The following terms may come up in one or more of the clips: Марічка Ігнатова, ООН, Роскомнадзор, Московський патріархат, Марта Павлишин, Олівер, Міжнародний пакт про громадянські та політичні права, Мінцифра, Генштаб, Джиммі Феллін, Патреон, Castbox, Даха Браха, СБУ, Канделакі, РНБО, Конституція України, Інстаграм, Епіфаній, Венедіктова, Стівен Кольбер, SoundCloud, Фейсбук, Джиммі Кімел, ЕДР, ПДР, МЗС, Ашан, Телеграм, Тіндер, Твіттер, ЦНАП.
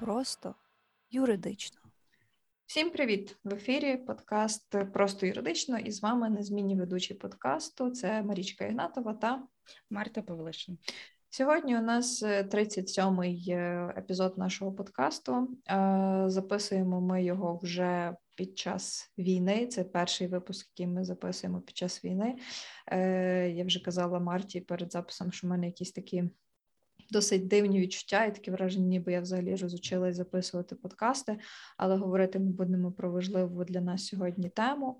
Просто юридично. Всім привіт! В ефірі подкаст «Просто юридично» і з вами незмінні ведучі подкасту. Це Марічка Ігнатова та Марта Павлишин. Сьогодні у нас 37-й епізод нашого подкасту. Записуємо ми його вже під час війни. Це перший випуск, який ми записуємо під час війни. Я вже казала Марті перед записом, що в мене якісь такі досить дивні відчуття і такі враження, ніби я взагалі розучилась записувати подкасти, але говорити ми будемо про важливу для нас сьогодні тему.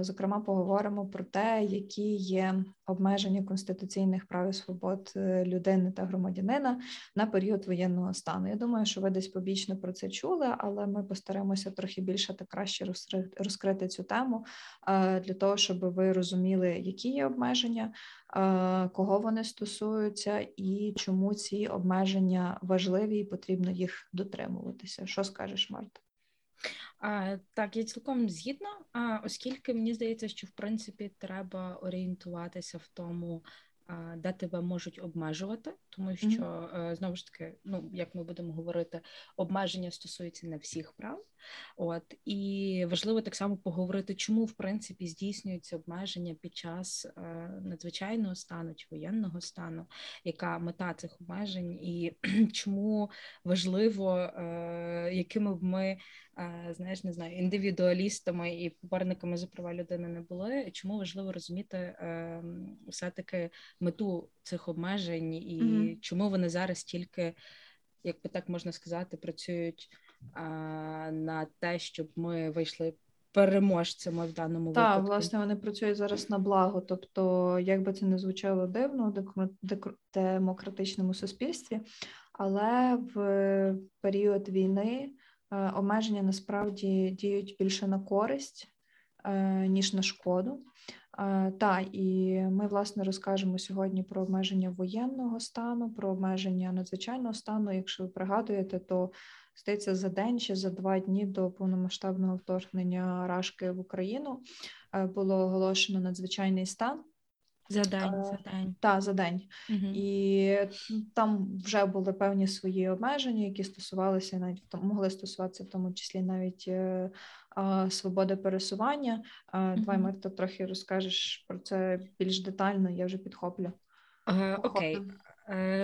Зокрема, поговоримо про те, які є обмеження конституційних прав і свобод людини та громадянина на період воєнного стану. Я думаю, що ви десь побічно про це чули, але ми постараємося трохи більше та краще розкрити цю тему для того, щоб ви розуміли, які є обмеження, кого вони стосуються і чому ці обмеження важливі і потрібно їх дотримуватися. Що скажеш, Марта? Так, я цілком згідна, оскільки мені здається, що в принципі треба орієнтуватися в тому, де тебе можуть обмежувати, тому що, знову ж таки, як ми будемо говорити, обмеження стосуються не всіх прав. От, і важливо так само поговорити, чому, в принципі, здійснюються обмеження під час надзвичайного стану чи воєнного стану, яка мета цих обмежень, і чому важливо, якими б ми, індивідуалістами і поборниками за права людини не були, чому важливо розуміти все-таки мету цих обмежень і чому вони зараз тільки, як би так можна сказати, працюють на те, щоб ми вийшли переможцями в даному випадку. Так, власне, вони працюють зараз на благо. Тобто, як би це не звучало дивно в демократичному суспільстві, але в період війни обмеження насправді діють більше на користь, ніж на шкоду. І ми, власне, розкажемо сьогодні про обмеження воєнного стану, про обмеження надзвичайного стану. Якщо ви пригадуєте, то здається, за день чи за два дні до повномасштабного вторгнення Рашки в Україну було оголошено надзвичайний стан. За день. Так, за день. І там вже були певні свої обмеження, які стосувалися, навіть могли стосуватися в тому числі навіть свободи пересування. Давай, Марта, трохи розкажеш про це більш детально, я вже підхоплю. Окей.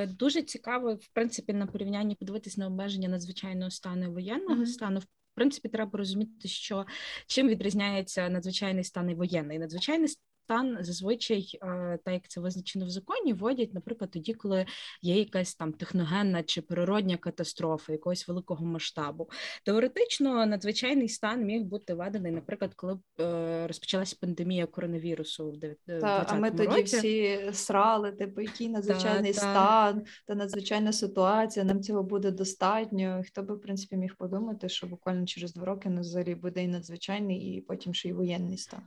Дуже цікаво, в принципі, на порівнянні подивитись на обмеження надзвичайного стану і воєнного стану. В принципі, треба розуміти, що чим відрізняється надзвичайний стан і воєнний. Надзвичайний стан зазвичай, так як це визначено в законі, вводять, наприклад, тоді, коли є якась там техногенна чи природня катастрофа якогось великого масштабу. Теоретично надзвичайний стан міг бути введений, наприклад, коли розпочалася пандемія коронавірусу в 2020 році. А ми тоді всі срали, який надзвичайний стан та надзвичайна ситуація, нам цього буде достатньо. Хто би, в принципі, міг подумати, що буквально через 2 роки на зорі буде і надзвичайний, і потім ще й воєнний стан.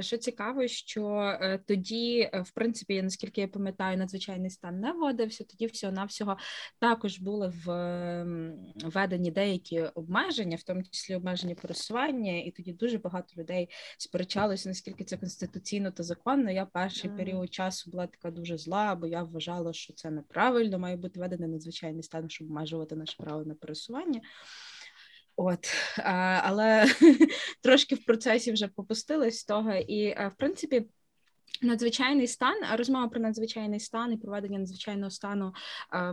Що цікаво, що тоді, в принципі, наскільки я пам'ятаю, надзвичайний стан не вводився, тоді всього-навсього також були введені деякі обмеження, в тому числі обмеження пересування, і тоді дуже багато людей сперечалося, наскільки це конституційно та законно. Я перший період часу була така дуже зла, бо я вважала, що це неправильно, має бути введений надзвичайний стан, щоб обмежувати наше право на пересування. Але трошки в процесі вже попустилась того, і, в принципі, надзвичайний стан, розмова про надзвичайний стан і проведення надзвичайного стану,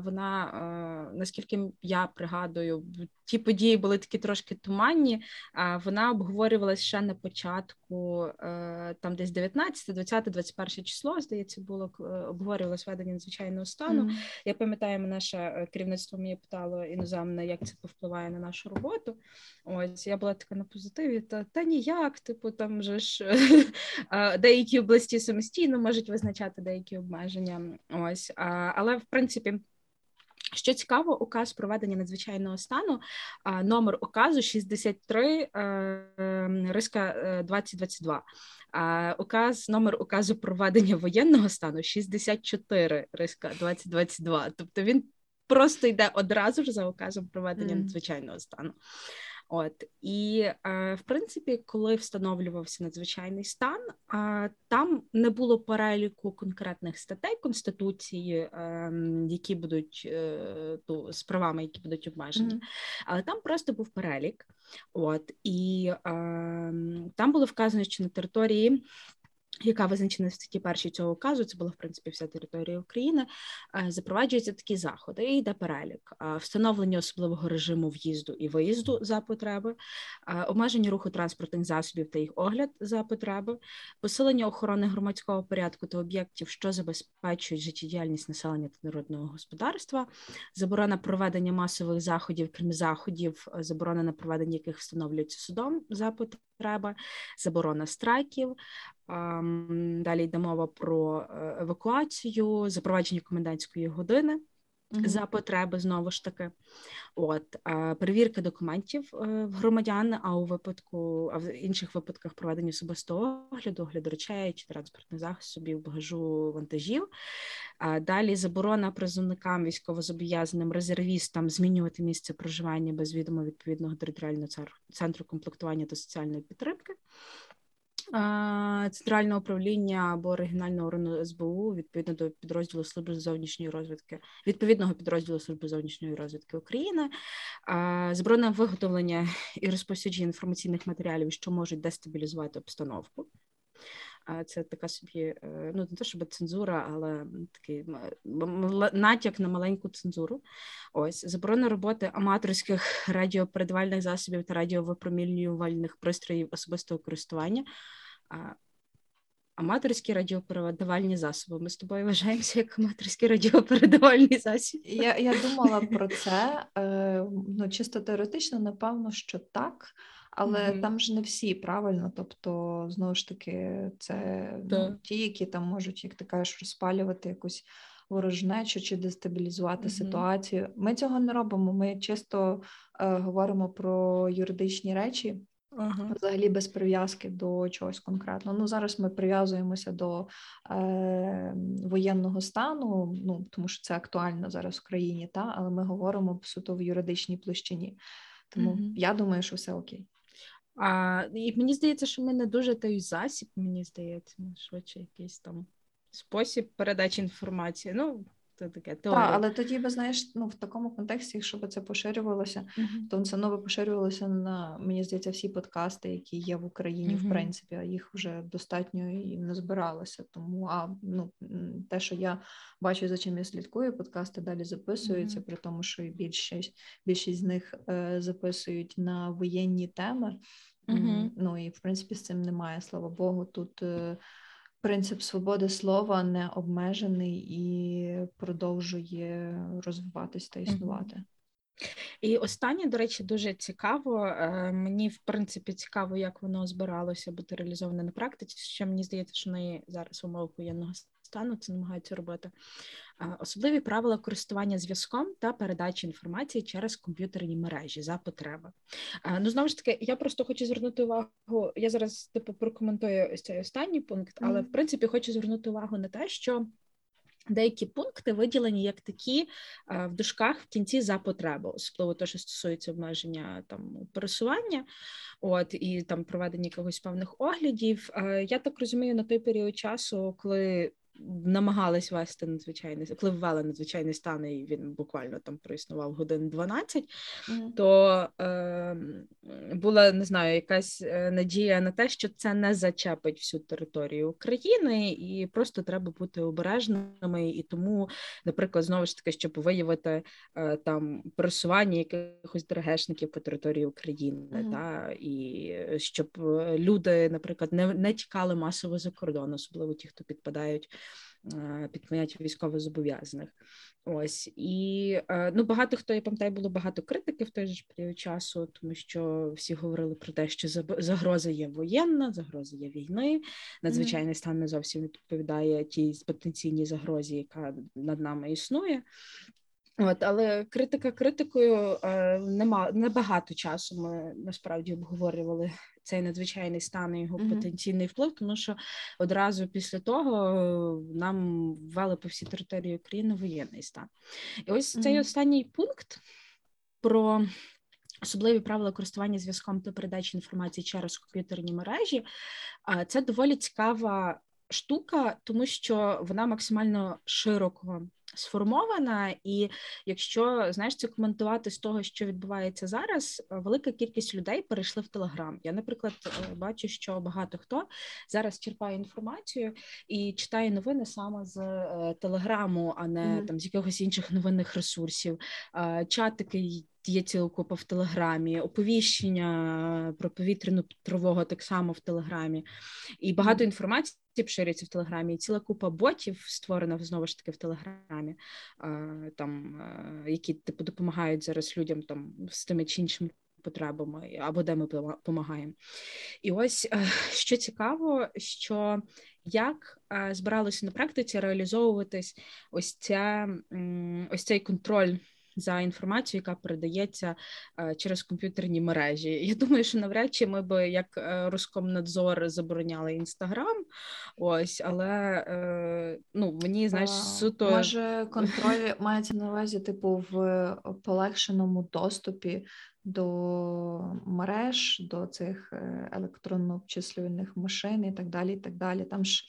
вона, наскільки я пригадую, ті події були такі трошки туманні, вона обговорювалась ще на початку, там десь 19, 20, 21 число, здається, було, обговорювалось введення надзвичайного стану. Я пам'ятаю, мене ще керівництво мені питало іноземне, як це повпливає на нашу роботу. Я була така на позитиві, та ніяк, там же ж деякі області самостійно можуть визначати деякі обмеження. Але, в принципі, що цікаво, указ проведення надзвичайного стану, номер указу 63-2022. Номер указу проведення воєнного стану 64-2022. Тобто він просто йде одразу ж за указом проведення надзвичайного стану. І, в принципі, коли встановлювався надзвичайний стан, там не було переліку конкретних статей Конституції, які будуть з правами, які будуть обмежені. Але там просто був перелік. І там було вказано, що на території, яка визначена в статті 1 цього указу, це була, в принципі, вся територія України, запроваджуються такі заходи, і йде перелік. Встановлення особливого режиму в'їзду і виїзду за потреби, обмеження руху транспортних засобів та їх огляд за потреби, посилення охорони громадського порядку та об'єктів, що забезпечують життєдіяльність населення та народного господарства, заборона проведення масових заходів, крім заходів, заборона на проведення яких встановлюється судом за потреби, заборона страйків. Далі йде мова про евакуацію, запровадження комендантської години за потреби, знову ж таки. Перевірка документів громадян, а в інших випадках проведення особистого огляду, огляду речей чи транспортних засобів, багажу, вантажів. Далі заборона призовникам, військовозобов'язаним, резервістам змінювати місце проживання без відома відповідного територіального центру комплектування та соціальної підтримки, Центрального управління або регіонального органу СБУ відповідно до підрозділу служби зовнішньої розвідки, відповідного підрозділу служби зовнішньої розвідки України, заборона виготовлення і розповсюдження інформаційних матеріалів, що можуть дестабілізувати обстановку. Це така собі, не те, щоб цензура, але такий натяк на маленьку цензуру. Заборона роботи аматорських радіопередавальних засобів та радіовипромінювальних пристроїв особистого користування. Аматорські радіопередавальні засоби. Ми з тобою вважаємося як аматорські радіопередавальні засоби. Я думала про це. Чисто теоретично, напевно, що так. Але там ж не всі, правильно? Тобто, знову ж таки, це ті, які там можуть, як ти кажеш, розпалювати якусь ворожнечу чи дестабілізувати ситуацію. Ми цього не робимо, ми чисто говоримо про юридичні речі, взагалі без прив'язки до чогось конкретного. Зараз ми прив'язуємося до воєнного стану, тому що це актуально зараз в країні, але ми говоримо суто в юридичній площині. Тому я думаю, що все окей. І мені здається, що ми не дуже той засіб, мені здається, швидше якийсь там спосіб передачі інформації. Це таке теорія. Так, але тоді, в такому контексті, якщо б це поширювалося, то це поширювалося на, мені здається, всі подкасти, які є в Україні, в принципі, а їх вже достатньо і не збиралося. Тому, те, що я бачу, за чим я слідкую, подкасти далі записуються, при тому, що більшість з них записують на воєнні теми. І, в принципі, з цим немає, слава Богу, тут... Принцип свободи слова не обмежений і продовжує розвиватись та існувати. І останнє, до речі, дуже цікаво. Мені, в принципі, цікаво, як воно збиралося бути реалізоване на практиці, що мені здається, що ми зараз в умовах воєнного стану це намагаються робити. Особливі правила користування зв'язком та передачі інформації через комп'ютерні мережі за потреби. Знову ж таки, я просто хочу звернути увагу, я зараз прокоментую цей останній пункт, але, в принципі, хочу звернути увагу на те, що деякі пункти виділені як такі в дужках в кінці за потреби, особливо те, що стосується обмеження пересування, і там проведення якогось певних оглядів. Я так розумію, на той період часу, коли намагались ввести надзвичайний, коли ввели надзвичайний стан, і він буквально там проіснував годин 12, то була, якась надія на те, що це не зачепить всю територію України, і просто треба бути обережними, і тому, наприклад, знову ж таки, щоб виявити там пересування якихось драгешників по території України, і щоб люди, наприклад, не тікали масово за кордон, особливо ті, хто підпадають під поняття військовозобов'язаних. І, багато хто, я пам'ятаю, було багато критики в той же період часу, тому що всі говорили про те, що загроза є воєнна, загроза є війни, надзвичайний стан не зовсім відповідає тій потенційній загрозі, яка над нами існує. Але критика критикою, небагато часу ми насправді обговорювали цей надзвичайний стан і його потенційний вплив, тому що одразу після того нам ввели по всій території України воєнний стан. І ось цей останній пункт про особливі правила користування зв'язком та передачі інформації через комп'ютерні мережі. Це доволі цікава штука, тому що вона максимально широко сформована, і якщо, знаєш, це коментувати з того, що відбувається зараз, велика кількість людей перейшли в Телеграм. Я, наприклад, бачу, що багато хто зараз черпає інформацію і читає новини саме з Телеграму, а не там з якихось інших новинних ресурсів. Чатики є ціла купа в Телеграмі, оповіщення про повітряну тривогу так само в Телеграмі. І багато інформації поширюється в Телеграмі, і ціла купа ботів створена, знову ж таки, в Телеграмі, там, які типу допомагають зараз людям там з тими чи іншими потребами, або де ми допомагаємо. І ось, що цікаво, що як збиралося на практиці реалізовуватись ось цей контроль за інформацію, яка передається через комп'ютерні мережі. Я думаю, що навряд чи ми би, як Роскомнадзор, забороняли Інстаграм, але мені, знаєш, суто... Може, контроль мається на увазі, типу, в полегшеному доступі до мереж, до цих електронно-обчислювальних машин і так далі. Там ж,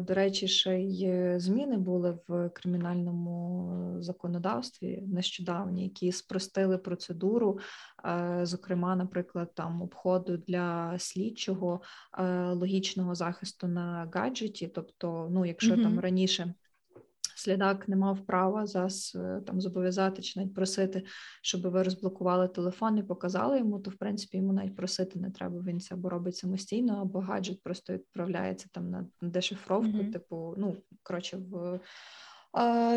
до речі, ще й зміни були в кримінальному законодавстві нещодавні, які спростили процедуру, зокрема, наприклад, там обходу для слідчого логічного захисту на гаджеті, тобто, якщо там раніше слідак не мав права там зобов'язати чи навіть просити, щоб ви розблокували телефон і показали йому, то, в принципі, йому навіть просити не треба, він це або робить самостійно, або гаджет просто відправляється там на дешифровку, в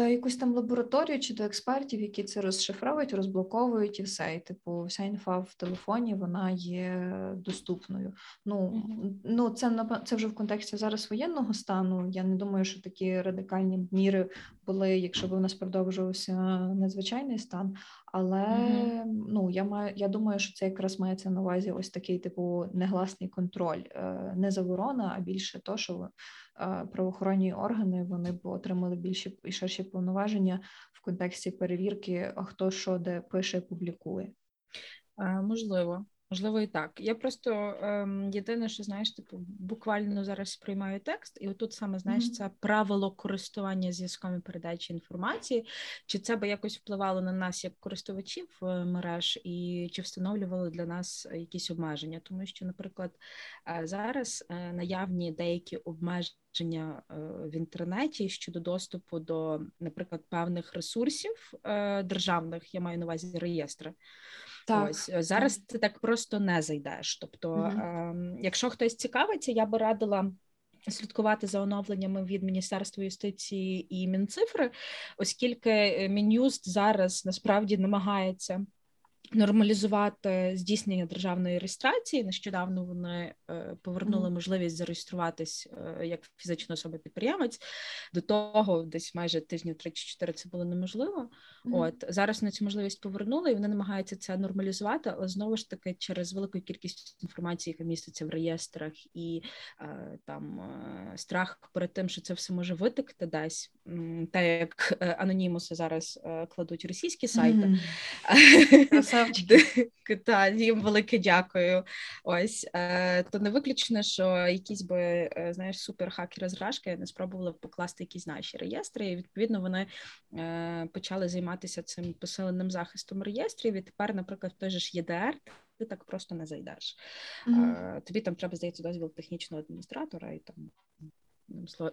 якусь там лабораторію чи до експертів, які це розшифровують, розблоковують і все. І, вся інфа в телефоні, вона є доступною. Це вже в контексті зараз воєнного стану. Я не думаю, що такі радикальні міри були, якщо б у нас продовжувався надзвичайний стан. Але, я думаю, що це якраз мається на увазі ось такий, негласний контроль. Не заборона, а більше то, що правоохоронні органи, вони б отримали більші і ширші повноваження в контексті перевірки, хто що де пише, публікує. Можливо, і так. Я просто єдине, що, буквально зараз сприймаю текст, і отут саме, це правило користування зв'язком і передачі інформації. Чи це би якось впливало на нас як користувачів мереж, і чи встановлювало для нас якісь обмеження? Тому що, наприклад, зараз наявні деякі обмеження в інтернеті щодо доступу до, наприклад, певних ресурсів державних, я маю на увазі реєстри. Так. Ось зараз ти так просто не зайдеш. Тобто, якщо хтось цікавиться, я би радила слідкувати за оновленнями від Міністерства юстиції і Мінцифри, оскільки Мін'юст зараз насправді намагається нормалізувати здійснення державної реєстрації. Нещодавно вони повернули можливість зареєструватись як фізична особа-підприємець. До того десь майже тижнів 3-4 це було неможливо. Зараз на цю можливість повернули, і вони намагаються це нормалізувати, але знову ж таки через велику кількість інформації, яка міститься в реєстрах, і страх перед тим, що це все може витекти десь, так як анонімуси зараз кладуть російські сайти. Та, їм велике дякую. То не виключно, що якісь би, суперхакери з Рашки не спробували покласти якісь наші реєстри, і, відповідно, вони почали займатися цим посиленим захистом реєстрів, і тепер, наприклад, в той же ж ЄДР ти так просто не зайдеш. Тобі там треба, здається, дозвіл технічного адміністратора, і там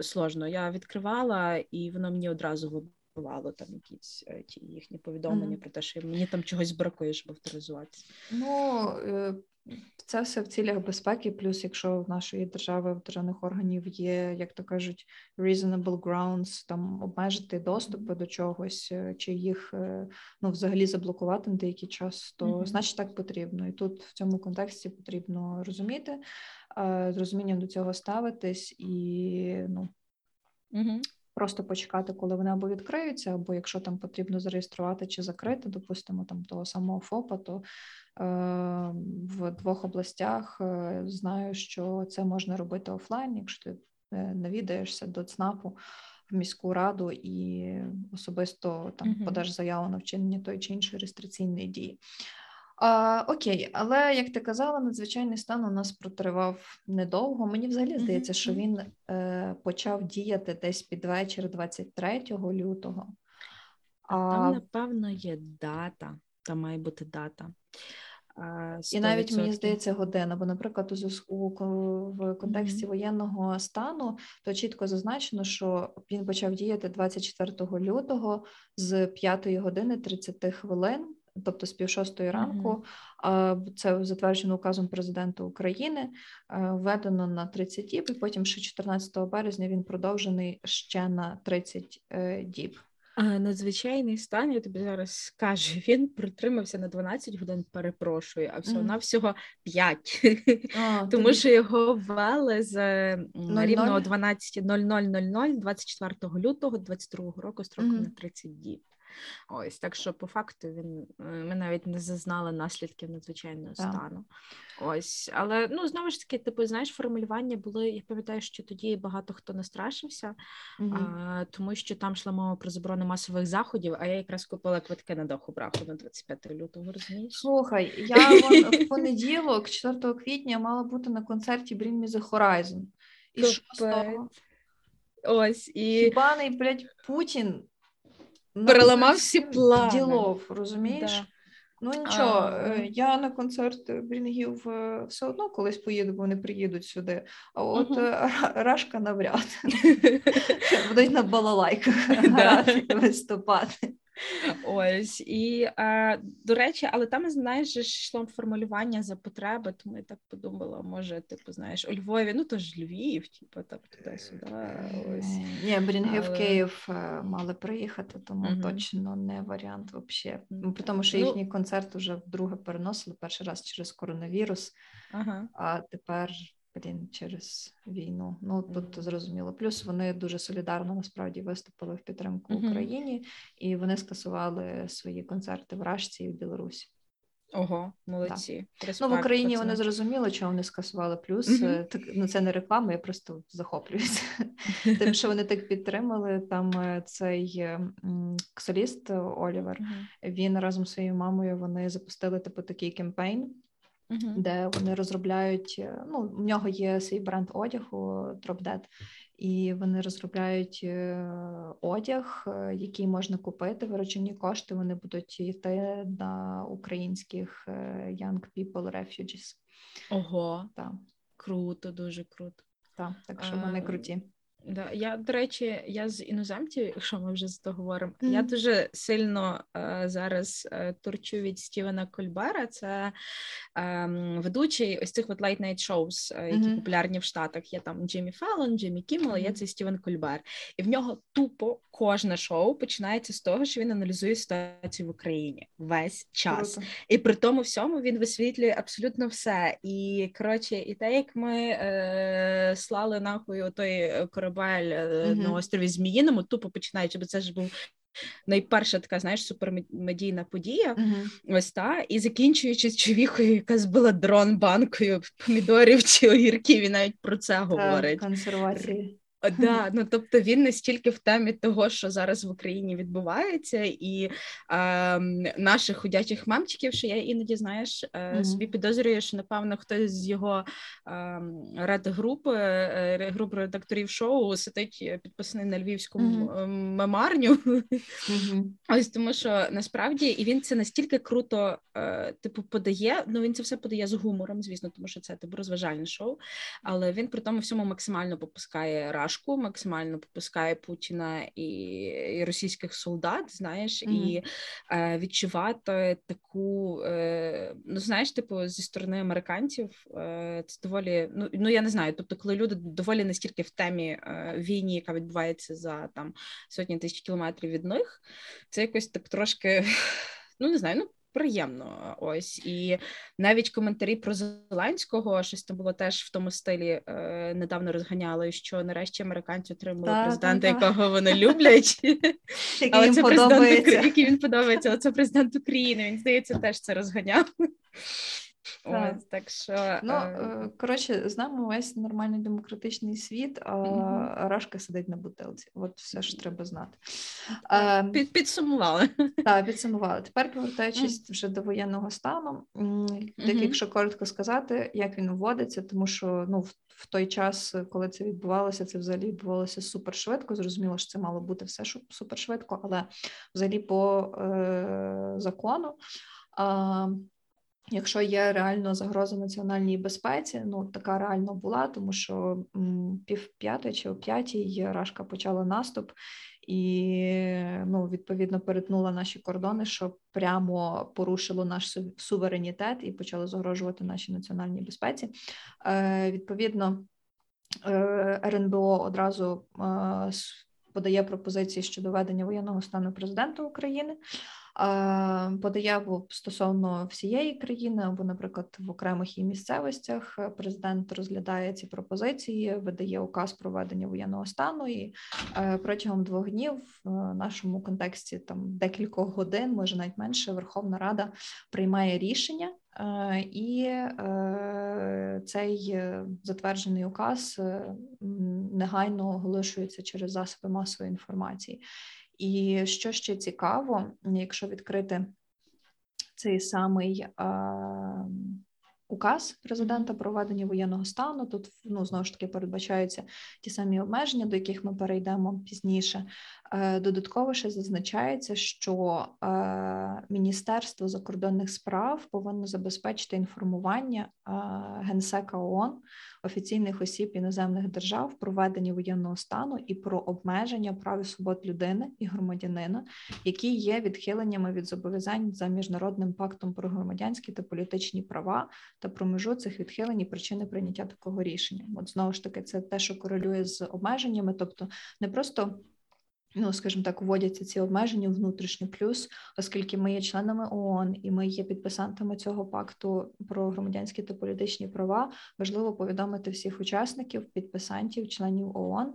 сложно. Я відкривала, і воно мені одразу бувало там якісь ті їхні повідомлення про те, що мені там чогось бракує, щоб авторизуватися. Це все в цілях безпеки, плюс якщо в нашої держави, в державних органів є, як то кажуть, reasonable grounds, там обмежити доступ до чогось, чи їх взагалі заблокувати на деякий час, то значить так потрібно. І тут в цьому контексті потрібно розуміти, з розумінням до цього ставитись і, просто почекати, коли вони або відкриються, або якщо там потрібно зареєструвати чи закрити, допустимо, там того самого ФОПа, то в 2 областях знаю, що це можна робити офлайн, якщо ти навідаєшся до ЦНАПу в міську раду і особисто там подаш заяву на вчинення тої чи іншої реєстраційної дії. Окей, але, як ти казала, надзвичайний стан у нас протривав недовго. Мені взагалі здається, що він почав діяти десь під вечір 23 лютого. Там, напевно, є дата. Там має бути дата. 100%. І навіть, мені здається, година. Бо, наприклад, в контексті воєнного стану, то чітко зазначено, що він почав діяти 24 лютого з 5 години 30 хвилин. Тобто з 5-6 ранку, це затверджено указом президента України, введено на 30 діб, і потім ще 14 березня він продовжений ще на 30 діб. Надзвичайний стан, я тобі зараз скажу, він протримався на 12 годин, перепрошую, а всього-навсього 5. Тому що його ввели з рівно 12:00 24 лютого 22 року строком на 30 діб. Ось, так що по факту ми навіть не зазнали наслідків надзвичайного стану. Ось, але, знову ж таки, знаєш, формулювання були, я пам'ятаю, що тоді багато хто настрашився, тому що там йшла мова про заборону масових заходів, а я якраз купила квитки на Даху Браху на 25 лютого, розумієш? Слухай, я в понеділок, 4 квітня, мала бути на концерті Bring Me The Horizon. І що з того? Ось, і... Хіба не, Путін переламав всі плани. Ділов, розумієш? Да. Нічого, я на концерт Брінгів все одно колись поїду, бо вони приїдуть сюди. А от Рашка навряд. Будуть на балалайках виступати. Ось, і, до речі, але там, знаєш, йшло формулювання за потреби, тому я так подумала, може, знаєш, у Львові, то ж Львів, так, туди-сюди, ось. Ні, Брінги в Київ мали приїхати, тому точно не варіант взагалі, при тому, що їхній концерт вже вдруге переносили, перший раз через коронавірус, а тепер... через війну. Тут зрозуміло. Плюс вони дуже солідарно, насправді, виступили в підтримку Україні, і вони скасували свої концерти в Рашці і в Білорусі. Ого, молодці. В Україні вони зрозуміли, чого вони скасували. Плюс, це не реклама, я просто захоплююся. Тим, що вони так підтримали, там цей соліст Олівер, він разом з своєю мамою, вони запустили, такий кемпейн, де вони розробляють, в нього є свій бренд одягу Drop Dead, і вони розробляють одяг, який можна купити, виручені кошти, вони будуть йти на українських young people refugees. Ого, так. Круто, дуже круто. Так, що вони круті. Да, я, до речі, з іноземців, якщо ми вже з того говоримо, я дуже сильно зараз турчу від Стівена Кольбера, це ведучий ось цих late night shows, які популярні в Штатах. Є там Джиммі Феллін, Джиммі Кімел, є цей Стівен Кольбер. І в нього тупо кожне шоу починається з того, що він аналізує ситуацію в Україні весь час. Круто. І при тому всьому він висвітлює абсолютно все. І, коротше, і те, як ми слали нахуй отої корабель на острові Зміїному, тупо починаючи, бо це ж був найперша така, знаєш, супермедійна подія, ось та, і закінчуючи з човіхою, яка збила дрон банкою помідорів чи огірків, і навіть про це говорить. Консервації. Да, тобто він настільки в темі того, що зараз в Україні відбувається, і наших ходячих мемчиків, що я іноді, знаєш, собі підозрюю, що, напевно, хтось з його груп редакторів шоу сидить підписаний на львівському мемарню. Ось тому, що насправді, і він це настільки круто подає, він це все подає з гумором, звісно, тому що це розважальне шоу, але він при тому всьому максимально попускає максимально попускає Путіна і російських солдат, знаєш, і відчувати таку, знаєш, зі сторони американців це доволі, я не знаю, тобто, коли люди доволі настільки в темі війні, яка відбувається за там сотні тисяч кілометрів від них, це якось так трошки, не знаю, приємно, ось, і навіть коментарі про Зеленського, щось там було теж в тому стилі, недавно розганяли, що нарешті американці отримали президента, якого вони люблять, але це президент, який їм подобається, але це президент України, він, здається, теж це розганяв. От, так що... Ну, коротше, з нами весь нормальний демократичний світ, а рашка сидить на бутилці. От все, що треба знати. Підсумували. Так, підсумували. Тепер, повертаючись вже до воєнного стану, якщо коротко сказати, як він вводиться, тому що ну, в той час, коли це відбувалося, це взагалі відбувалося супершвидко. Зрозуміло, що це мало бути все супершвидко, але взагалі по закону, якщо є реально загроза національній безпеці, ну така реально була, тому що 4:30 Рашка почала наступ і, ну, відповідно, перетнула наші кордони, що прямо порушило наш суверенітет і почало загрожувати нашій національній безпеці. Відповідно, РНБО одразу подає пропозиції щодо введення воєнного стану президента України, подає стосовно всієї країни, або, наприклад, в окремих її місцевостях президент розглядає ці пропозиції, видає указ про введення воєнного стану, і протягом 2 днів, в нашому контексті там декількох годин, може навіть менше, Верховна Рада приймає рішення, і цей затверджений указ негайно оголошується через засоби масової інформації. І що ще цікаво, якщо відкрити цей самий указ президента про введення воєнного стану, тут, ну, знову ж таки, передбачаються ті самі обмеження, до яких ми перейдемо пізніше. Додатково ще зазначається, що Міністерство закордонних справ повинно забезпечити інформування Генсека ООН, офіційних осіб іноземних держав про введення воєнного стану і про обмеження прав і свобод людини і громадянина, які є відхиленнями від зобов'язань за Міжнародним пактом про громадянські та політичні права та про межу цих відхилень і причини прийняття такого рішення. От знову ж таки, це те, що корелює з обмеженнями, тобто не просто... Ну, скажімо так, вводяться ці обмеження внутрішньо, плюс, оскільки ми є членами ООН і ми є підписантами цього пакту про громадянські та політичні права, важливо повідомити всіх учасників, підписантів, членів ООН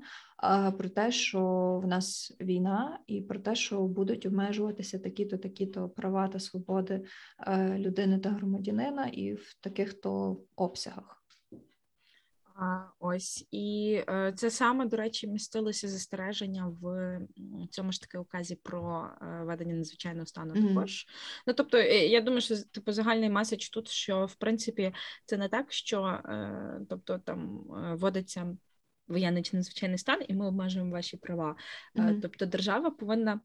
про те, що в нас війна і про те, що будуть обмежуватися такі-то права та свободи людини та громадянина і в таких-то обсягах. Ось, і це саме, до речі, містилося застереження в цьому ж таки указі про введення надзвичайного стану також. Ну, тобто, я думаю, що типу загальний меседж тут, що, в принципі, це не так, що, тобто, там вводиться воєнний чи надзвичайний стан, і ми обмежуємо ваші права. Тобто, держава повинна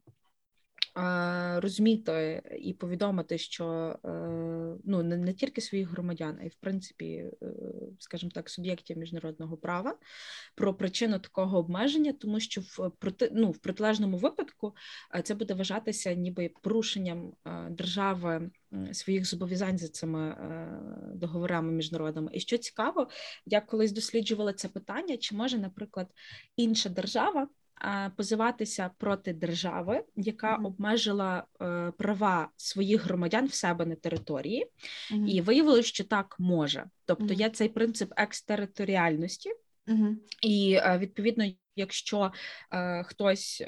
розуміти і повідомити, що ну не тільки своїх громадян, а й в принципі, скажімо так, суб'єктів міжнародного права про причину такого обмеження, тому що в протилежному випадку це буде вважатися ніби порушенням держави своїх зобов'язань за цими договорами міжнародними. І що цікаво, я колись досліджувала це питання, чи може, наприклад, інша держава позиватися проти держави, яка обмежила права своїх громадян в себе на території, і виявилося, що так може. Тобто є цей принцип екстериторіальності, і, відповідно, якщо хтось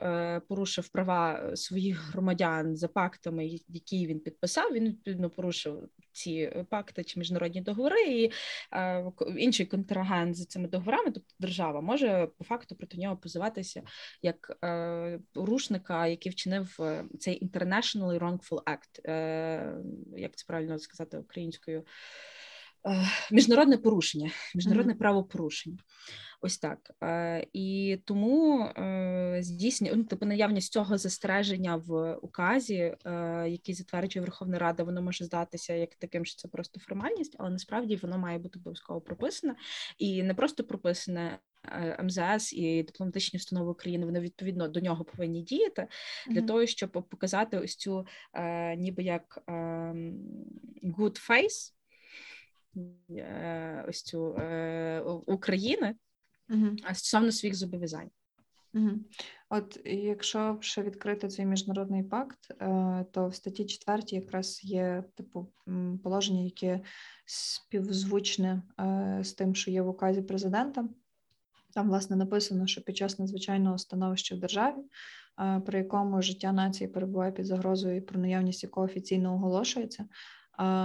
порушив права своїх громадян за пактами, які він підписав, він, відповідно, порушив ці пакти чи міжнародні договори, і інший контрагент за цими договорами, тобто держава, може по факту проти нього позиватися як порушника, який вчинив цей International Wrongful Act, як це правильно сказати українською, міжнародне порушення, міжнародне правопорушення. Ось так. І тому здійснення, тобто наявність цього застереження в указі, який затверджує Верховна Рада, воно може здатися як таким, що це просто формальність, але насправді воно має бути обов'язково прописане. І не просто прописане, МЗС і дипломатичні установи України, вони відповідно до нього повинні діяти для того, щоб показати ось цю ніби як good face, ось цю України стосовно своїх зобов'язань. От якщо ще відкрити цей міжнародний пакт, то в статті 4 якраз є типу положення, яке співзвучне з тим, що є в указі президента. Там, власне, написано, що під час надзвичайного становища в державі, при якому життя нації перебуває під загрозою і про наявність якого офіційно оголошується,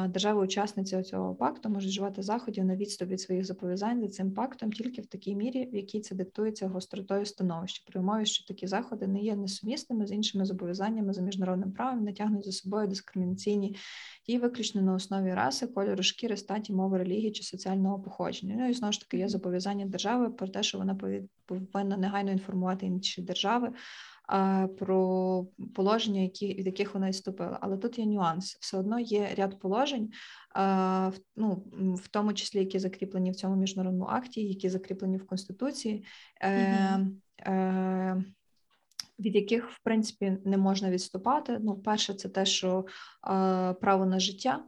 держави-учасниці цього пакту можуть вживати заходів на відступ від своїх зобов'язань за цим пактом тільки в такій мірі, в якій це диктується гостротою становища, при умові, що такі заходи не є несумісними з іншими зобов'язаннями за міжнародним правом і не тягнуть за собою дискримінаційні дії виключно на основі раси, кольору шкіри, статі, мови, релігії чи соціального походження. Ну і знову ж таки є зобов'язання держави про те, що вона повинна негайно інформувати інші держави про положення, від яких вона відступила. Але тут є нюанс. Все одно є ряд положень, в тому числі, які закріплені в цьому міжнародному акті, які закріплені в Конституції, від яких, в принципі, не можна відступати. Ну, перше, це те, що право на життя,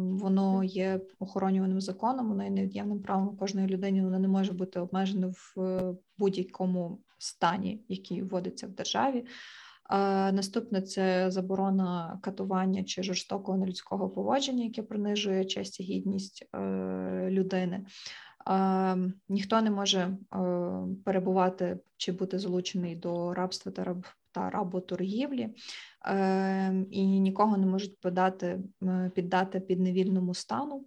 воно є охоронюваним законом, воно є невід'ємним правом кожної людини, воно не може бути обмежено в будь-якому стані, який вводиться в державі. Наступне – це заборона катування чи жорстокого нелюдського поводження, яке принижує честь і гідність людини. Ніхто не може перебувати чи бути залучений до рабства та работоргівлі, і нікого не можуть піддати підневільному стану.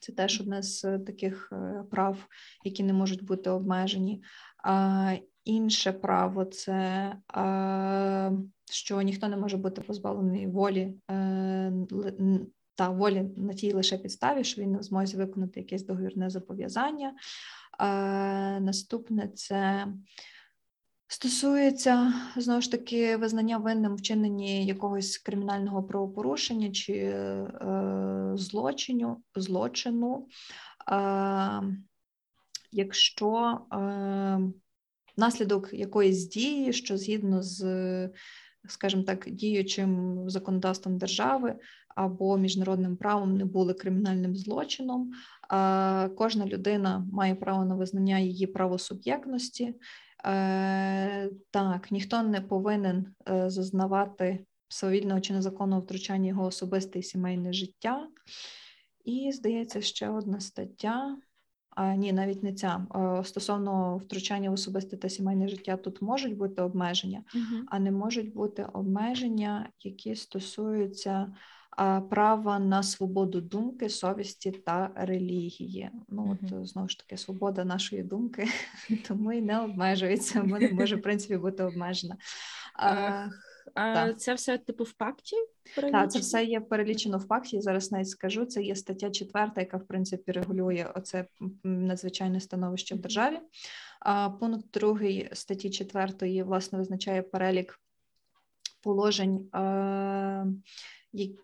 Це теж одне з таких прав, які не можуть бути обмежені. Інше право – це, що ніхто не може бути позбавлений волі та волі на тій лише підставі, що він не зможе виконати якесь договірне зобов'язання. Наступне – це стосується, знову ж таки, визнання винним вчиненні якогось кримінального правопорушення чи злочину. Якщо внаслідок якоїсь дії, що згідно з, скажімо так, діючим законодавством держави або міжнародним правом не були кримінальним злочином, кожна людина має право на визнання її правосуб'єктності. Так, ніхто не повинен зазнавати свавільного чи незаконного втручання його особисте і сімейне життя. І, здається, ще одна стаття. Ні, навіть не ця. Стосовно втручання в особисте та сімейне життя, тут можуть бути обмеження, а не можуть бути обмеження, які стосуються права на свободу думки, совісті та релігії. Ну, от, знову ж таки, свобода нашої думки, тому і не обмежується, вона не може, в принципі, бути обмежена. Це все, типу, в пакті? Так, це все є перелічено в пакті, я зараз навіть скажу. Це є стаття 4, яка, в принципі, регулює оце надзвичайне становище в державі. Пункт 2 статті 4, власне, визначає перелік положень,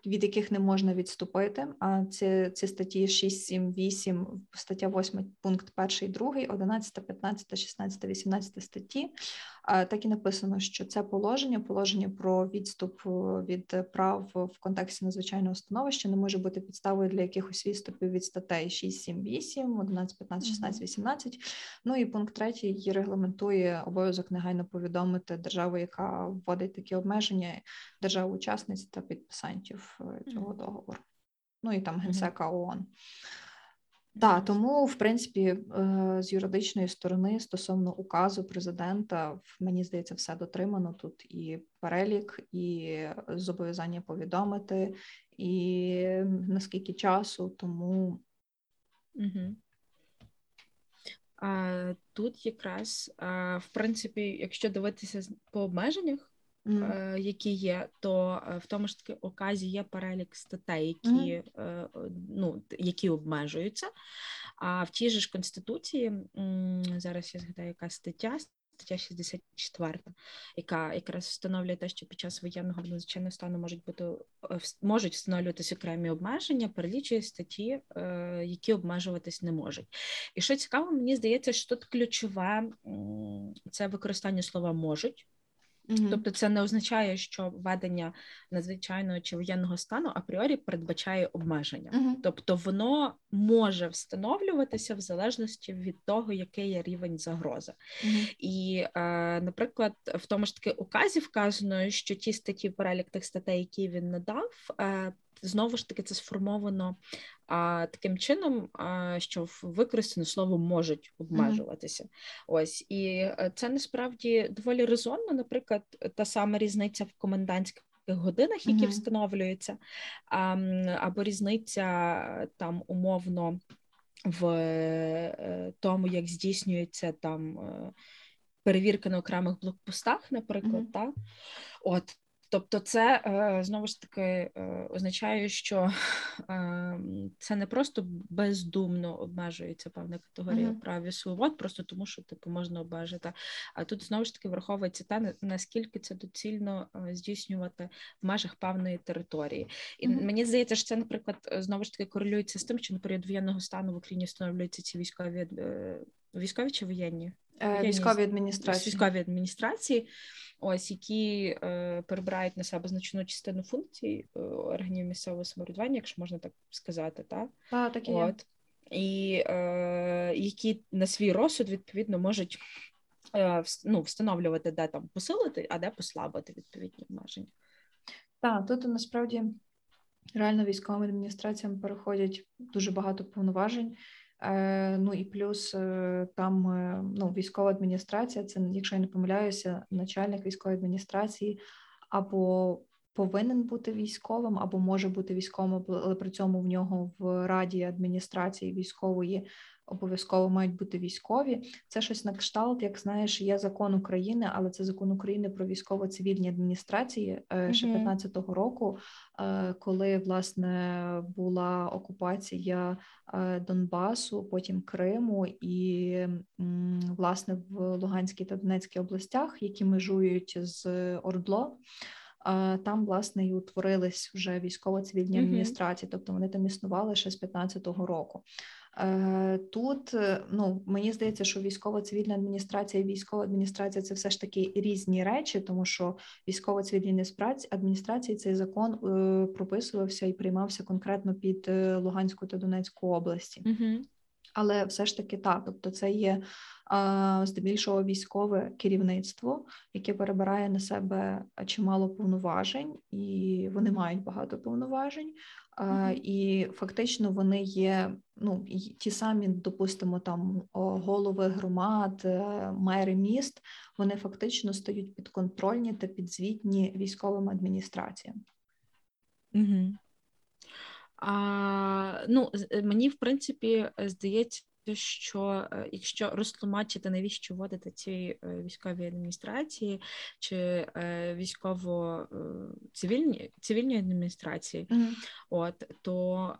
від яких не можна відступити. А ці статті 6, 7, 8, стаття 8, пункт 1, 2, 11, 15, 16, 18 статті. Так і написано, що це положення про відступ від прав в контексті надзвичайного становища не може бути підставою для якихось відступів від статей 6, 7, 8, 11, 15, 16, 18. Ну і пункт 3 регламентує обов'язок негайно повідомити державу, яка вводить такі обмеження, державу-учасниць та підписантів цього договору. Ну і там Генсека ООН. Так, тому, в принципі, з юридичної сторони стосовно указу президента, мені здається, все дотримано. Тут і перелік, і зобов'язання повідомити, і наскільки часу, тому... Тут якраз, в принципі, якщо дивитися по обмеженнях, які є, то в тому ж таки указі є перелік статей, які, які обмежуються. А в тій же ж Конституції, зараз я згадаю, яка стаття 64, яка якраз встановлює те, що під час воєнного надзвичайного стану можуть встановлюватися окремі обмеження, перелічує статті, які обмежуватись не можуть. І що цікаво, мені здається, що тут ключове – це використання слова «можуть». Тобто це не означає, що введення надзвичайного чи воєнного стану апріорі передбачає обмеження. Тобто воно може встановлюватися в залежності від того, який є рівень загрози. І, наприклад, в тому ж таки указі вказано, що ті статті, перелік тих статей, які він надав, знову ж таки це сформовано таким чином, що використане слово «можуть» обмежуватися. Ось, і це насправді доволі резонно, наприклад, та сама різниця в комендантських комендантських годинах, які встановлюються, або різниця там умовно в тому, як здійснюється там перевірка на окремих блокпостах, наприклад, так? От. Тобто це, знову ж таки, означає, що це не просто бездумно обмежується певна категорія прав і свобод, просто тому, що типу, можна обмежити. А тут, знову ж таки, враховується те, наскільки це доцільно здійснювати в межах певної території. І мені здається, що це, наприклад, знову ж таки корелюється з тим, що на період воєнного стану в Україні встановлюються ці військові чи воєнні? Військові адміністрації, ось, які перебирають на себе значну частину функцій органів місцевого самоврядування, якщо можна так сказати, так? А, так і є. От. І які на свій розсуд, відповідно, можуть встановлювати, де там посилити, а де послабити відповідні обмеження. Так, тут насправді реально військовим адміністраціям переходять дуже багато повноважень. Ну і плюс там військова адміністрація, це, якщо я не помиляюся, начальник військової адміністрації або повинен бути військовим, або може бути військовим, але при цьому в нього в раді адміністрації військової обов'язково мають бути військові. Це щось на кшталт, як, знаєш, є закон України, але це закон України про військово-цивільні адміністрації ще 15-го року, коли, власне, була окупація Донбасу, потім Криму і, власне, в Луганській та Донецькій областях, які межують з ОРДЛО, там, власне, і утворились вже військово-цивільні адміністрації, тобто вони там існували ще з 15-го року. Тут, мені здається, що військово-цивільна адміністрація і військова адміністрація – це все ж таки різні речі, тому що військово-цивільні адміністрації цей закон прописувався і приймався конкретно під Луганську та Донецьку області. Але все ж таки так, тобто це є здебільшого військове керівництво, яке перебирає на себе чимало повноважень, і вони мають багато повноважень, і фактично вони є, ті самі, допустимо, там голови громад, мери міст, вони фактично стають підконтрольні та підзвітні військовим адміністраціям. Угу. Мені, в принципі, здається, що якщо розтлумачити, навіщо вводити ці військові адміністрації чи військово-цивільні адміністрації, от, то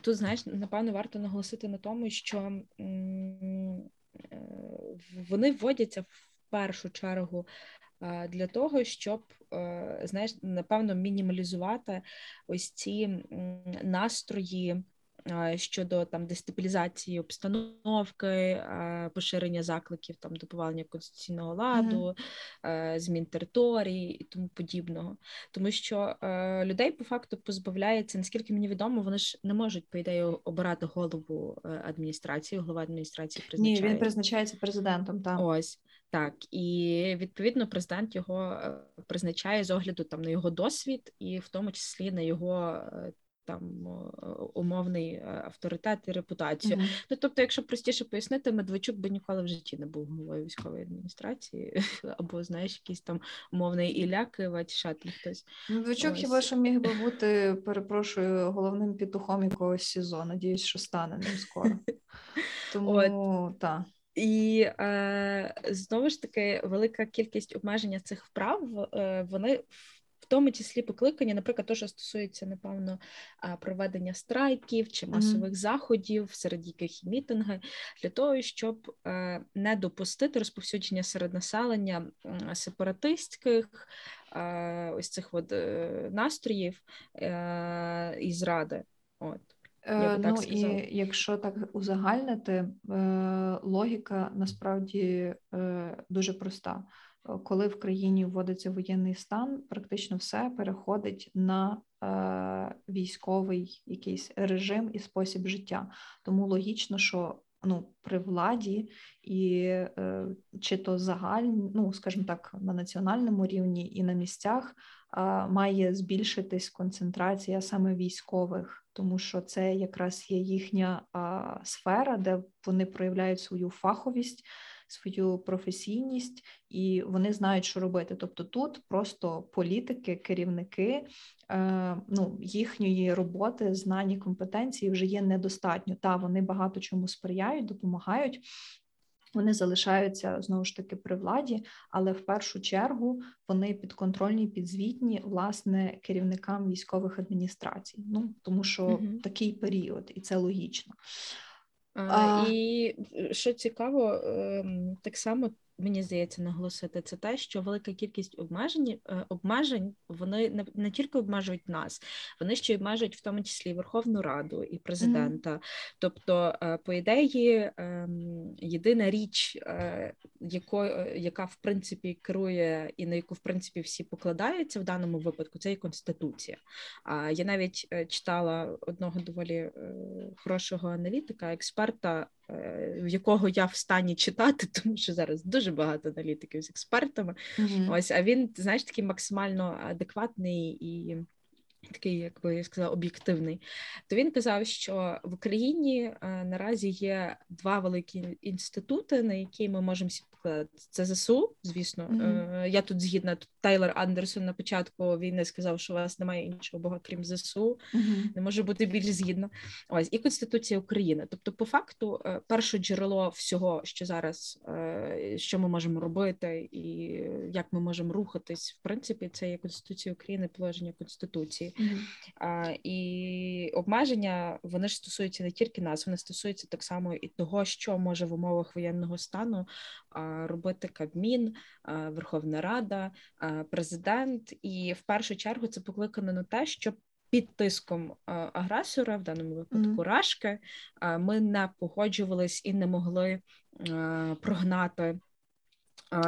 тут, знаєш, напевно, варто наголосити на тому, що вони вводяться в першу чергу для того, щоб, знаєш, напевно, мінімалізувати ось ці настрої щодо там дестабілізації обстановки, поширення закликів там до повалення конституційного ладу, змін територій і тому подібного. Тому що людей по факту позбавляється, наскільки мені відомо, вони ж не можуть, по ідеї, обирати голову адміністрації, голова адміністрації призначає. Ні, він призначається президентом, так. Ось. Так, і, відповідно, президент його призначає з огляду там на його досвід і в тому числі на його там умовний авторитет і репутацію. Тобто, якщо простіше пояснити, Медведчук би ніколи в житті не був головою військової адміністрації, або, знаєш, якийсь там умовний Ілля Кива чи шатлі хтось. Медведчук хіба що міг би бути, перепрошую, головним петухом якогось СІЗО. Надіюсь, що стане ним скоро. Тому, так. І, знову ж таки, велика кількість обмеження цих прав, вони в тому числі покликані, наприклад, те, що стосується, напевно, проведення страйків чи масових заходів, серед яких і мітинги, для того, щоб не допустити розповсюдження серед населення сепаратистських ось цих от настроїв і зради. От. І якщо так узагальнити, логіка насправді дуже проста. Коли в країні вводиться воєнний стан, практично все переходить на військовий якийсь режим і спосіб життя. Тому логічно, що при владі і чи то загальні, скажімо так, на національному рівні і на місцях має збільшитись концентрація саме військових, тому що це якраз є їхня сфера, де вони проявляють свою фаховість, свою професійність, і вони знають, що робити. Тобто тут просто політики, керівники, їхньої роботи, знань і компетенції вже є недостатньо. Та, вони багато чому сприяють, допомагають, вони залишаються, знову ж таки, при владі, але в першу чергу вони підконтрольні, підзвітні, власне, керівникам військових адміністрацій. Ну, тому що такий період, і це логічно. І що цікаво, так само, мені здається, наголосити, це те, що велика кількість обмежень, вони не тільки обмежують нас, вони ще й обмежують в тому числі і Верховну Раду, і президента. Тобто, по ідеї, єдина річ, яка, в принципі, керує і на яку, в принципі, всі покладаються в даному випадку, це і Конституція. Я навіть читала одного доволі хорошого аналітика, експерта, в якого я в стані читати, тому що зараз дуже багато аналітиків з експертами. Ось, а він, знаєш, такий максимально адекватний і такий, як би я сказала, об'єктивний. То він казав, що в Україні наразі є два великі інститути, на які ми можемо покладатися. Це ЗСУ, звісно. Я тут згідна, Тайлер Андерсон на початку війни сказав, що у вас немає іншого бога, крім ЗСУ. Не може бути більш згідно. Ось, і Конституція України. Тобто, по факту, перше джерело всього, що зараз, що ми можемо робити і як ми можемо рухатись, в принципі, це є Конституція України, положення Конституції. І обмеження, вони ж стосуються не тільки нас, вони стосуються так само і того, що може в умовах воєнного стану робити Кабмін, Верховна Рада, президент. І в першу чергу це покликано на те, щоб під тиском агресора, в даному випадку Рашки, ми не погоджувались і не могли прогнати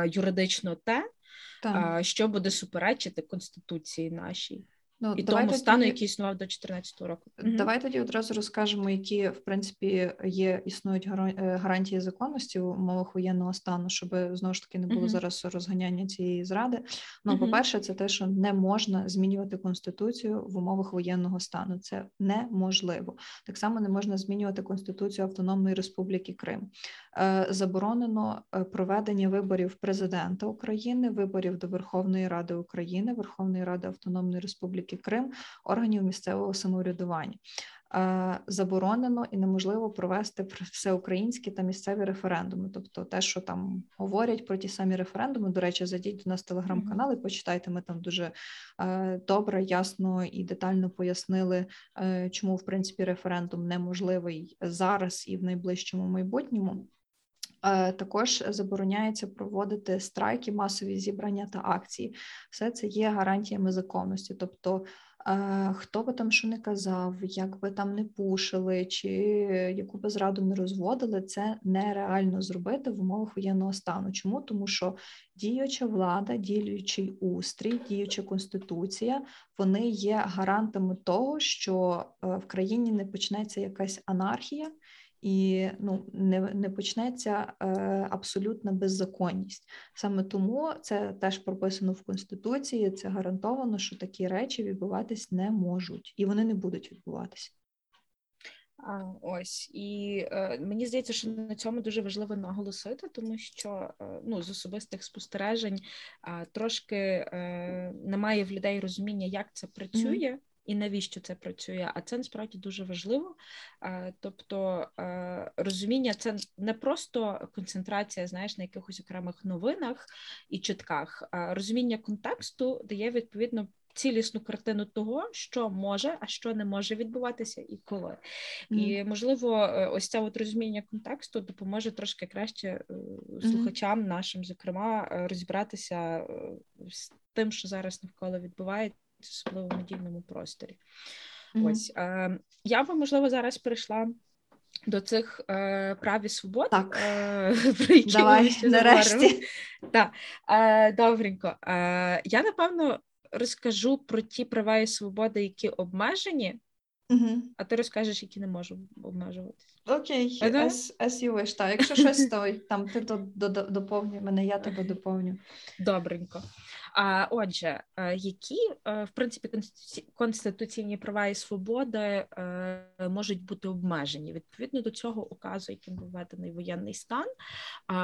юридично те, що буде суперечити Конституції нашій. Ну, і тому стану, який існував до 2014 року. Давай тоді одразу розкажемо, які, в принципі, є, існують гарантії законності в умовах воєнного стану, щоб, знову ж таки, не було зараз розганяння цієї зради. Ну, по-перше, це те, що не можна змінювати Конституцію в умовах воєнного стану. Це неможливо. Так само не можна змінювати Конституцію Автономної Республіки Крим. Заборонено проведення виборів президента України, виборів до Верховної Ради України, Верховної Ради Автономної Республіки Крим, органів місцевого самоврядування. Заборонено і неможливо провести всеукраїнські та місцеві референдуми. Тобто те, що там говорять про ті самі референдуми. До речі, зайдіть до нас в телеграм-канал і почитайте, ми там дуже добре, ясно і детально пояснили, чому, в принципі, референдум неможливий зараз і в найближчому майбутньому. Також забороняється проводити страйки, масові зібрання та акції. Все це є гарантіями законності. Тобто, хто би там що не казав, як би там не пушили, чи яку би зраду не розводили, це нереально зробити в умовах воєнного стану. Чому? Тому що діюча влада, діючий устрій, діюча конституція, вони є гарантами того, що в країні не почнеться якась анархія, і не почнеться абсолютна беззаконність. Саме тому це теж прописано в Конституції, це гарантовано, що такі речі відбуватись не можуть, і вони не будуть відбуватись. Ось, і мені здається, що на цьому дуже важливо наголосити, тому що з особистих спостережень трошки немає в людей розуміння, як це працює, і навіщо це працює, а це насправді дуже важливо. Тобто розуміння, це не просто концентрація, знаєш, на якихось окремих новинах і чутках. Розуміння контексту дає, відповідно, цілісну картину того, що може, а що не може відбуватися і коли. І, можливо, ось це от розуміння контексту допоможе трошки краще слухачам нашим, зокрема, розібратися з тим, що зараз навколо відбувається, особливо в медійному просторі. Ось, я би, можливо, зараз перейшла до цих прав і свобод. Так, давай, нарешті. Так, добренько. Я, напевно, розкажу про ті права і свободи, які обмежені, Угу. А ти розкажеш, які не можу обмежуватися. Окей, as you wish. Так, якщо щось, то там ти доповнюй мене, я тебе доповню. Добренько. Отже, які, в принципі, конституційні права і свободи можуть бути обмежені? Відповідно до цього указу, яким був введений воєнний стан,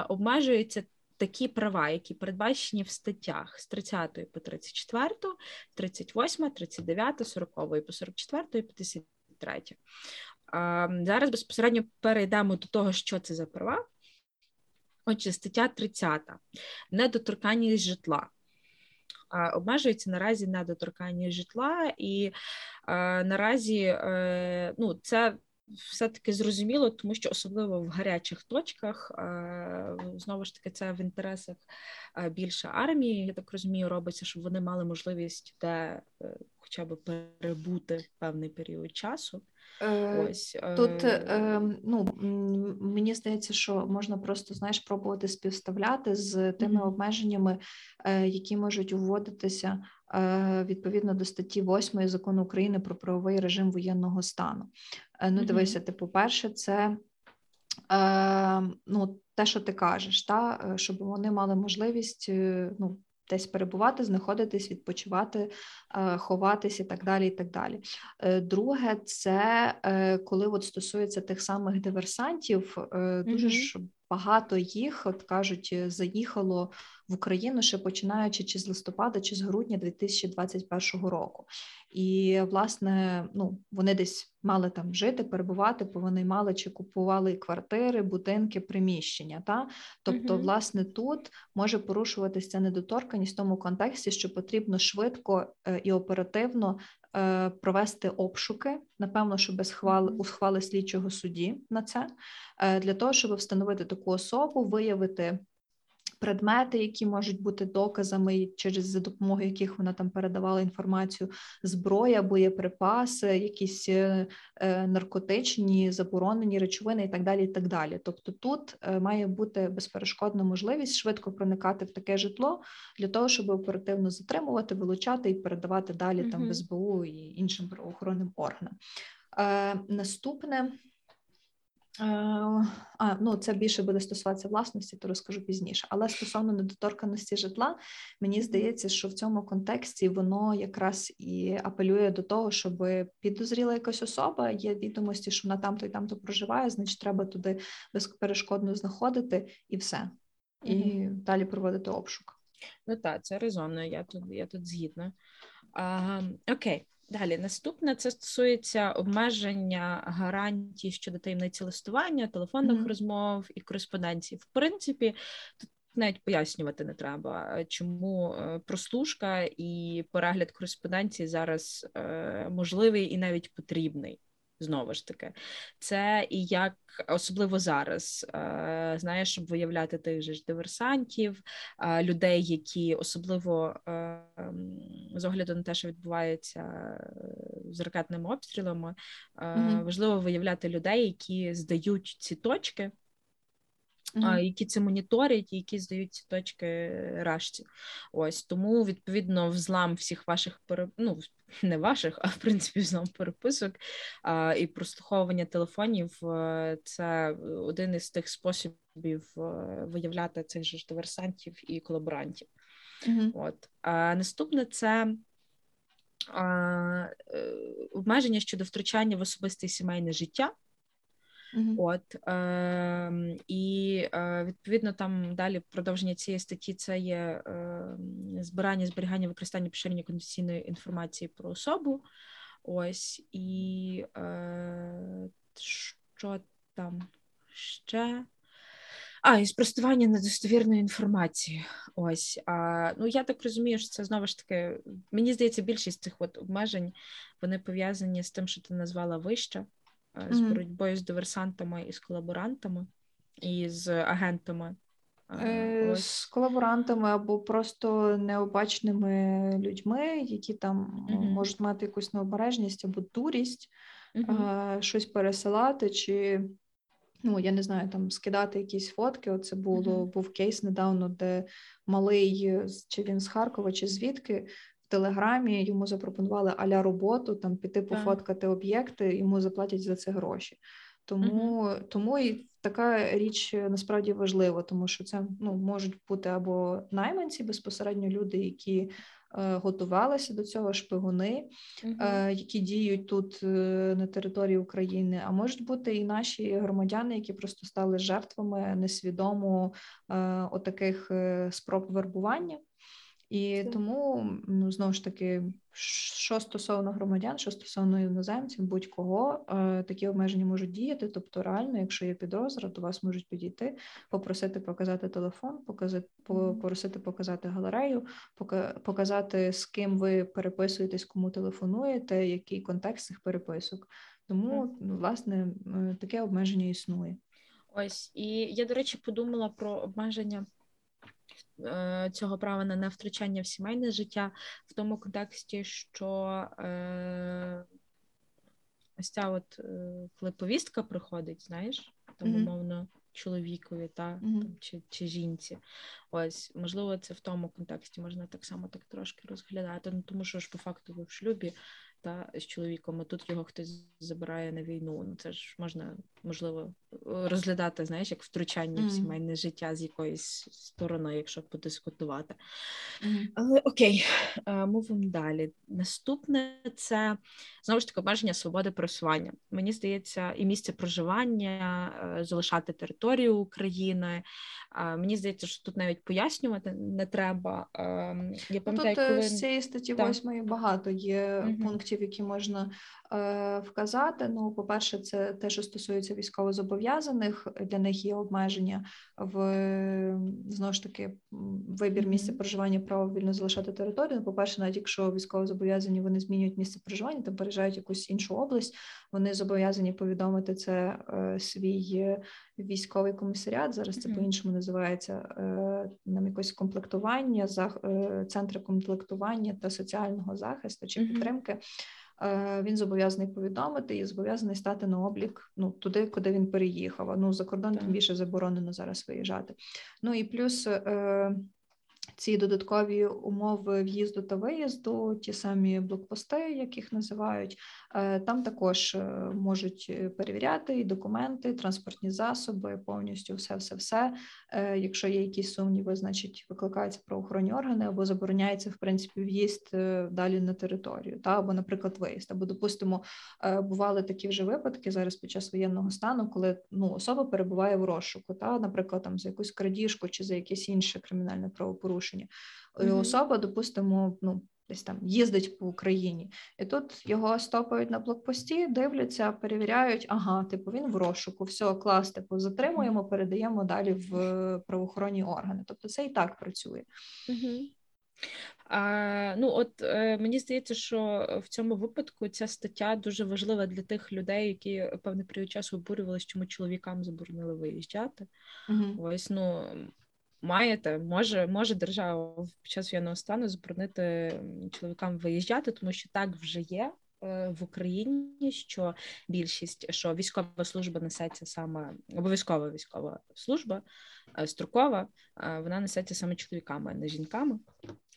обмежується такі права, які передбачені в статтях з 30 по 34, 38, 39, 40 по 44, 53. Зараз безпосередньо перейдемо до того, що це за права. Отже, стаття 30. Недоторканність житла. Обмежується наразі недоторканність житла, і наразі це все-таки зрозуміло, тому що особливо в гарячих точках, знову ж таки, це в інтересах більше армії, я так розумію, робиться, щоб вони мали можливість де хоча б перебути певний період часу. Тут, мені здається, що можна просто, пробувати співставляти з тими обмеженнями, які можуть вводитися відповідно до статті 8 Закону України про правовий режим воєнного стану. Дивися, по-перше, це те, що ти кажеш, щоб вони мали можливість, десь перебувати, знаходитись, відпочивати, ховатись і так далі, і так далі. Друге, це коли стосується тих самих диверсантів, дуже ж багато їх, заїхало в Україну ще починаючи чи з листопада, чи з грудня 2021 року. І, власне, вони десь мали там жити, перебувати, бо вони мали чи купували квартири, будинки, приміщення. Тобто, власне, тут може порушуватися ця недоторканність в тому контексті, що потрібно швидко і оперативно провести обшуки, напевно, що без ухвали слідчого судді на це, для того, щоб встановити таку особу, виявити предмети, які можуть бути доказами, за допомогою яких вона там передавала інформацію, зброя, боєприпаси, якісь наркотичні, заборонені речовини і так далі, і так далі. Тобто тут має бути безперешкодна можливість швидко проникати в таке житло для того, щоб оперативно затримувати, вилучати і передавати далі там в СБУ і іншим правоохоронним органам. Наступне. Це більше буде стосуватися власності, то розкажу пізніше. Але стосовно недоторканності житла, мені здається, що в цьому контексті воно якраз і апелює до того, щоб підозріла якась особа, є відомості, що вона там-то і там-то проживає, значить, треба туди безперешкодно знаходити і все. І далі проводити обшук. Це резонно, я тут згідна. Окей. Далі, наступне, це стосується обмеження гарантій щодо таємниці листування, телефонних розмов і кореспонденції. В принципі, тут навіть пояснювати не треба, чому прослушка і перегляд кореспонденції зараз можливий і навіть потрібний. Знову ж таки, це і як, особливо зараз, знаєш, щоб виявляти тих же ж диверсантів, людей, які особливо з огляду на те, що відбувається з ракетними обстрілами, важливо виявляти людей, які здають ці точки, які це моніторять і які здають ці точки рашці. Тому, відповідно, взлам всіх ваших, не ваших, а в принципі взлам переписок і прослуховування телефонів – це один із тих способів виявляти цих же диверсантів і колаборантів. Наступне – це обмеження щодо втручання в особисте і сімейне життя. Відповідно, там далі продовження цієї статті це є збирання, зберігання, використання, поширення конфіденційної інформації про особу. Що там ще? І спростування недостовірної інформації. Я так розумію, що це, знову ж таки, мені здається, більшість цих обмежень, вони пов'язані з тим, що ти назвала вище. З боротьбою з диверсантами і з колаборантами, і з агентами. З колаборантами або просто необачними людьми, які там можуть мати якусь необережність або дурість, щось пересилати чи, там скидати якісь фотки. Оце був кейс недавно, де малий, чи він з Харкова, чи звідки, Телеграмі йому запропонували а-ля роботу, там піти пофоткати об'єкти, йому заплатять за це гроші. Тому і така річ насправді важлива, тому що це можуть бути або найманці, безпосередньо люди, які готувалися до цього, шпигуни, які діють тут на території України, а можуть бути і наші громадяни, які просто стали жертвами несвідомо отаких спроб вербування. І тому, знову ж таки, що стосовно громадян, що стосовно іноземців, будь-кого, такі обмеження можуть діяти. Тобто реально, якщо є підозра, то вас можуть підійти, попросити показати телефон, попросити показати галерею, показати, з ким ви переписуєтесь, кому телефонуєте, який контекст цих переписок. Тому, власне, таке обмеження існує. Ось, і я, до речі, подумала про обмеження цього права на невтручання в сімейне життя в тому контексті, що ось ця от, коли повістка приходить, знаєш, там, умовно, чоловікові, та, там, чи жінці, ось, можливо, це в тому контексті можна так само так трошки розглядати, тому що ж по факту ви в шлюбі, та, з чоловіком, а тут його хтось забирає на війну, це ж можна, можливо, розглядати, знаєш, як втручання в сімейне життя з якоїсь сторони, якщо подискутувати. Але окей, мовимо далі. Наступне – це, знову ж таки, обмеження свободи пересування. Мені здається, і місце проживання, залишати територію України. Мені здається, що тут навіть пояснювати не треба. Я пам'ятаю, тут з цієї статті 8 багато є пунктів, які можна вказати. Ну, по-перше, це те, що стосується військовозобов'язаних, для них є обмеження в, знову ж таки, вибір місця проживання, право вільно залишати територію. Ну, по-перше, навіть якщо військовозобов'язані, вони змінюють місце проживання, там переїжджають якусь іншу область, вони зобов'язані повідомити це свій військовий комісаріат, зараз це по-іншому називається, нам якось комплектування, центри комплектування та соціального захисту чи підтримки. Він зобов'язаний повідомити і зобов'язаний стати на облік, ну, туди, куди він переїхав. Ну, за кордон тим більше заборонено зараз виїжджати. Ну, і плюс ці додаткові умови в'їзду та виїзду, ті самі блокпости, як їх називають, там також можуть перевіряти і документи, і транспортні засоби, повністю все-все-все. Якщо є якісь сумніви, значить викликаються правоохоронні органи або забороняється, в принципі, в'їзд далі на територію, та, або, наприклад, виїзд. Або, допустимо, бували такі вже випадки зараз під час воєнного стану, коли особа перебуває в розшуку, та, наприклад, там, за якусь крадіжку чи за якесь інше кримінальне правопорушення. Особа, допустимо, десь там їздить по Україні, і тут його стопають на блокпості, дивляться, перевіряють, він в розшуку, все, клас, затримуємо, передаємо далі в правоохоронні органи. Тобто це і так працює. Мені здається, що в цьому випадку ця стаття дуже важлива для тих людей, які певний період часу обурювалися, чому чоловікам заборонили виїжджати. Ось, Може держава під час воєнного стану заборонити чоловікам виїжджати, тому що так вже є в Україні, що що військова служба несеться саме, обов'язкова військова служба, строкова, вона несеться саме чоловіками, а не жінками.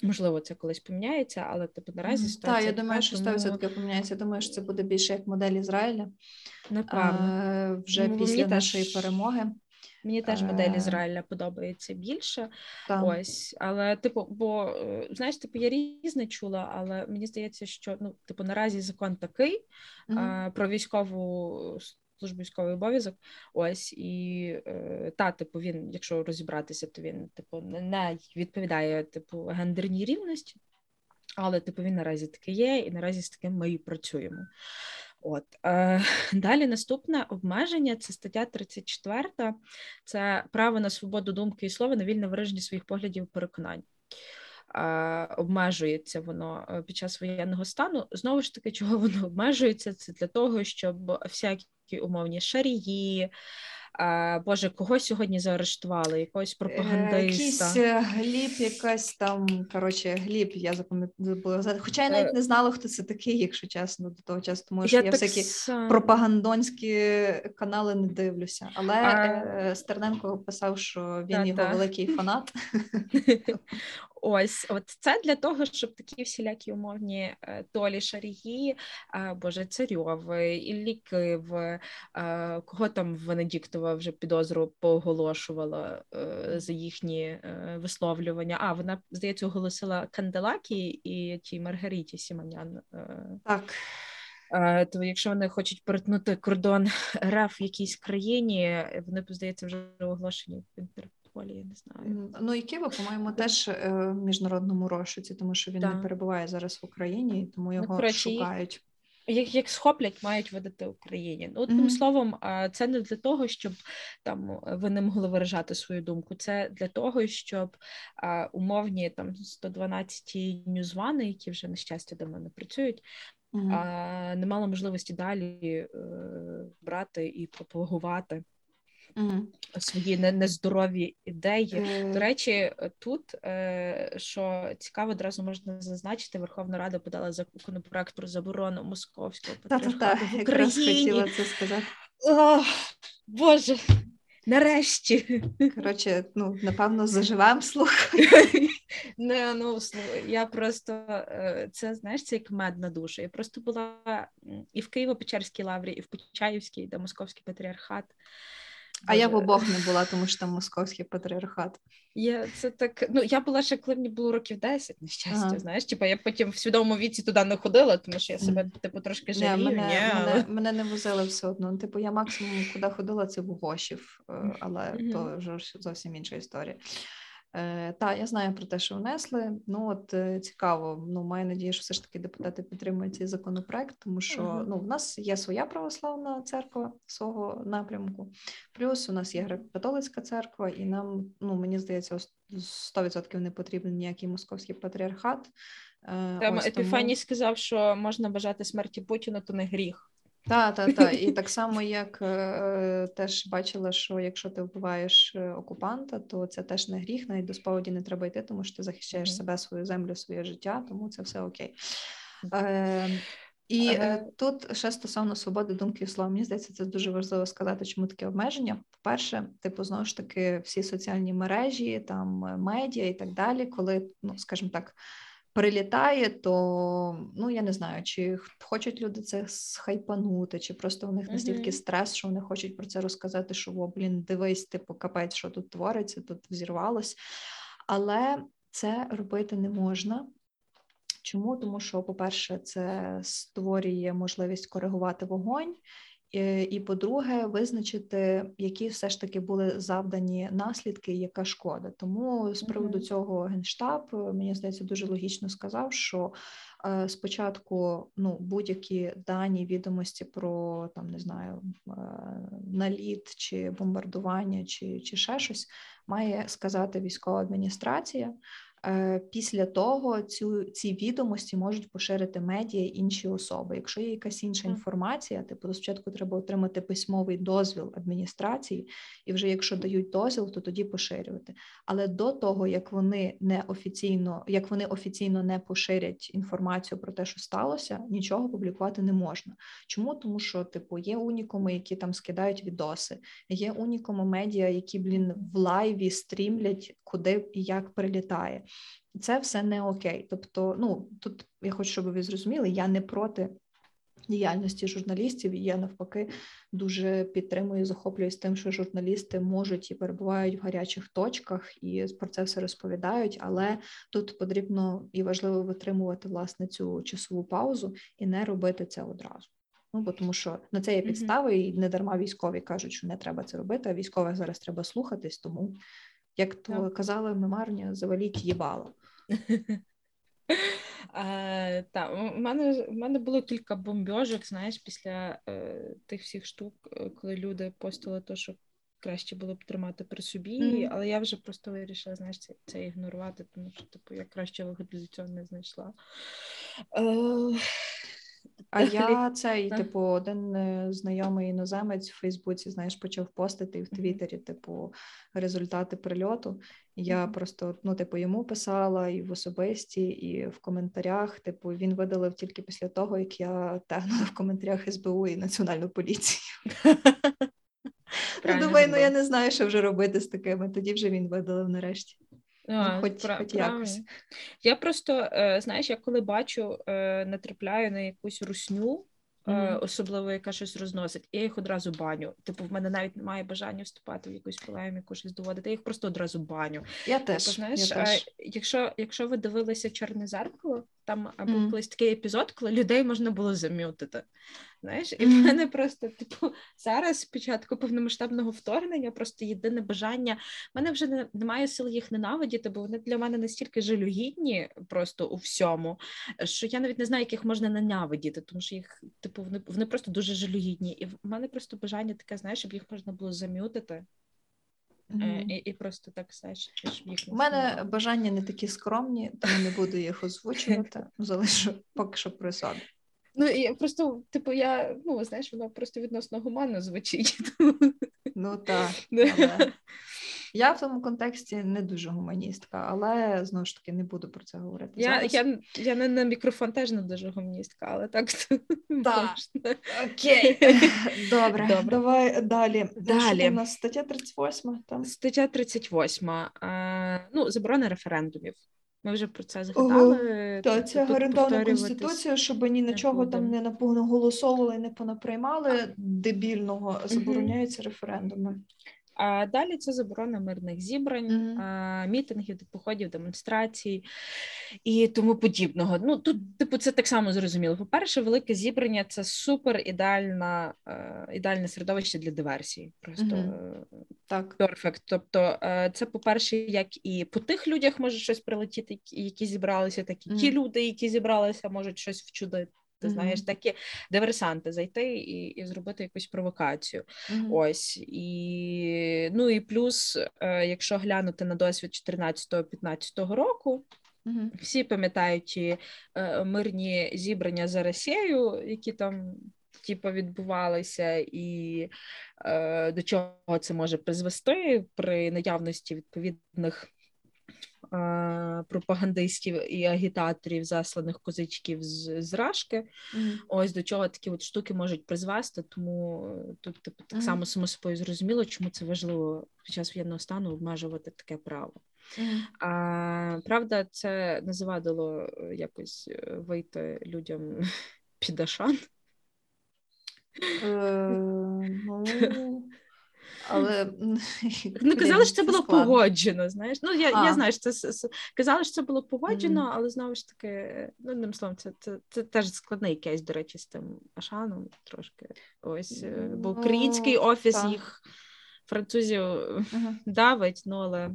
Можливо, це колись поміняється, але наразі ситуація... Так, я думаю, що 100% поміняється. Я думаю, що це буде більше як модель Ізраїля. Напевно. Вже після нашої перемоги. Мені теж модель Ізраїля подобається більше, ось, але, я різне чула, але мені здається, що, наразі закон такий про військову службу, військовий обов'язок, ось, і він, якщо розібратися, то він, не відповідає, гендерній рівності, але, він наразі такий є, і наразі з таким ми і працюємо. Далі наступне обмеження, це стаття 34, це право на свободу думки і слова, на вільне вираження своїх поглядів і переконань. Обмежується воно під час воєнного стану. Знову ж таки, чого воно обмежується? Це для того, щоб всякі умовні шарії, Боже, кого сьогодні заарештували? Якогось пропагандиста? Гліб, я запам'ятала. Хоча я навіть не знала, хто це такий, якщо чесно, до того часу, тому що я всякі пропагандонські канали не дивлюся. Але Стерненко писав, що він його великий фанат. Ось, от це для того, щоб такі всілякі умовні Толі Шарії, Боже, Царьови, Іллі Кив, кого там Венедіктова вже підозру поголошувала за їхні висловлювання. А, вона, здається, оголосила Канделакі і тій Маргариті Сімонян. Так. То якщо вони хочуть перетнути кордон РФ в якійсь країні, вони, здається, вже оголошені в Інтерполі, я не знаю. Ну і Кива, по-моєму, теж в міжнародному розшуці, тому що він не перебуває зараз в Україні, тому його шукають. Як схоплять, мають видати Україні. Ну, одним словом, це не для того, щоб там ви не могли виражати свою думку. Це для того, щоб умовні там 112-ті ньюзвани, які вже, на щастя, давно не працюють, не мала можливості далі брати і пропагувати свої нездорові ідеї. До речі, тут, що цікаво, одразу можна зазначити, Верховна Рада подала законопроект про заборону Московського патріархату в Україні. Якраз хотіла це сказати. О, Боже, нарешті. Коротше, ну, напевно, заживемо, слухай. Не, ну, я просто, це, знаєш, це як мед на душу. Я просто була і в Київо-Печерській лаврі, і в Почаївській, де Московський патріархат. А я в обох не була, тому що там Московський патріархат. Це так, ну, я була ще, коли мені було років 10, на щастя, знаєш, я потім в свідомому віці туди не ходила, тому що я себе, трошки жалію. Мене не возили все одно, я максимум, куди ходила, це в Угошів, але то вже зовсім інша історія. Та, я знаю про те, що внесли, цікаво, маю надію, що все ж таки депутати підтримують цей законопроект, тому що, в нас є своя православна церква, свого напрямку, плюс у нас є греко-католицька церква, і нам, мені здається, 100% не потрібен ніякий московський патріархат. Там Епіфаній сказав, що можна бажати смерті Путіна, то не гріх. Так. І так само, як теж бачила, що якщо ти вбиваєш окупанта, то це теж не гріх, навіть до сповіді не треба йти, тому що ти захищаєш себе, свою землю, своє життя, тому це все окей. Тут ще стосовно свободи думки і слова, мені здається, це дуже важливо сказати, чому таке обмеження. По-перше, знову ж таки, всі соціальні мережі, там, медіа і так далі, коли, скажімо так, прилітає, то, я не знаю, чи хочуть люди це схайпанути, чи просто у них настільки стрес, що вони хочуть про це розказати, що, дивись, капець, що тут твориться, тут взірвалось. Але це робити не можна. Чому? Тому що, по-перше, це створює можливість коригувати вогонь, і, по-друге, визначити, які все ж таки були завдані наслідки і яка шкода. Тому з приводу цього Генштаб, мені здається, дуже логічно сказав, що спочатку будь-які дані, відомості про, наліт чи бомбардування чи ще щось, має сказати військова адміністрація. Після того ці відомості можуть поширити медіа і інші особи. Якщо є якась інша інформація, спочатку треба отримати письмовий дозвіл адміністрації, і вже якщо дають дозвіл, то тоді поширювати. Але до того, як вони офіційно не поширять інформацію про те, що сталося, нічого публікувати не можна. Чому? Тому що, є унікуми, які там скидають відоси, є унікуми медіа, які, в лайві стрімлять, куди і як прилітає. Це все не окей. Тобто, тут я хочу, щоб ви зрозуміли, я не проти діяльності журналістів, і я навпаки дуже підтримую, захоплююсь тим, що журналісти можуть і перебувають в гарячих точках, і про це все розповідають, але тут потрібно і важливо витримувати, власне, цю часову паузу і не робити це одразу. Тому що на це є підстави, і не дарма військові кажуть, що не треба це робити, а військових зараз треба слухатись, тому... Як то казали мемарня, заваліть їбало. У мене було кілька бомбьожок, знаєш, після тих всіх штук, коли люди постили те, що краще було б тримати при собі, але я вже просто вирішила, знаєш, це ігнорувати, тому що, я краще виходу з цього не знайшла. А я цей, один знайомий іноземець в Фейсбуці, знаєш, почав постити і в Твіттері, результати прильоту. Я просто, йому писала і в особисті, і в коментарях. Він видалив тільки після того, як я тегнула в коментарях СБУ і Національну поліцію. Думаю, я не знаю, що вже робити з такими. Тоді вже він видалив нарешті. Хоч якось. Я просто, знаєш, я коли бачу, натрапляю на якусь русню, особливо, яка щось розносить, я їх одразу баню. Типу, в мене навіть немає бажання вступати в якусь полеміку, щось доводити. Я їх просто одразу баню. Я теж. Типу, знаєш, якщо ви дивилися «Чорне зеркало», там був колись такий епізод, коли людей можна було зам'ютити. Знаєш, і в мене просто, типу, зараз, спочатку повномасштабного вторгнення, просто єдине бажання. В мене вже немає сил їх ненавидіти, бо вони для мене настільки жалюгідні просто у всьому, що я навіть не знаю, яких можна ненавидіти, тому що їх, типу, вони просто дуже жалюгідні. І в мене просто бажання таке, знаєш, щоб їх можна було зам'ютити. І просто так, знаєш, щоб їх не... У мене бажання не такі скромні, тому не буду їх озвучувати, залишу поки що при собі. Ну, і просто, типу, знаєш, воно просто відносно гуманно звучить. Ну, так. Але... Я в тому контексті не дуже гуманістка, але, знову ж таки, не буду про це говорити. Я не на мікрофон теж не дуже гуманістка, але так. Так, окей. Добре, давай далі. Далі. У нас стаття 38. Там. Стаття 38. Заборона референдумів. Ми вже про це згадали. Це гарантована Конституція, щоб ні на чого там не наголосовували, не понаприймали дебільного, забороняються референдуми. А далі це заборона мирних зібрань, мітингів, походів, демонстрацій і тому подібного. Ну, тут, типу, це так само зрозуміло. По-перше, велике зібрання – це супер ідеальне середовище для диверсії. Просто перфект. Тобто це, по-перше, як і по тих людях може щось прилетіти, які зібралися, так і ті люди, які зібралися, можуть щось вчудити. Ти знаєш, такі диверсанти зайти і зробити якусь провокацію. Ось. І плюс, якщо глянути на досвід 14-15 року, всі пам'ятають мирні зібрання за Росією, які там відбувалися, і до чого це може призвести при наявності відповідних пропагандистів і агітаторів, засланих козичків з рашки. Ось до чого такі от штуки можуть призвести, тому тут так само само собою зрозуміло, чому це важливо під час воєнного стану обмежувати таке право. Правда, це не завадило якось вийти людям під ашан. Але казали, що це було погоджено, знаєш. Ну, я знаю, що це казали, що це було погоджено, але знову ж таки, одним словом, це теж складний кейс, до речі, з тим ашаном трошки. Ось, бо український офіс їх французів давить, але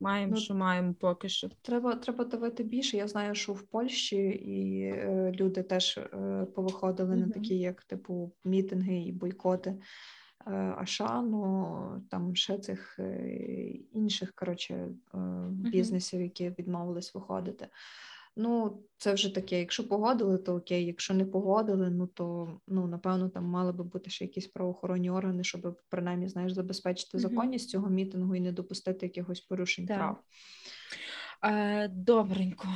маємо, що маємо поки що. Треба давати більше. Я знаю, що в Польщі і люди теж повиходили на такі, як типу, мітинги і бойкоти ашану, там ще цих інших, бізнесів, які відмовились виходити. Ну, це вже таке, якщо погодили, то окей, якщо не погодили, то, напевно, там мали би бути ще якісь правоохоронні органи, щоб, принаймні, знаєш, забезпечити законність цього мітингу і не допустити якихось порушень прав. Добренько.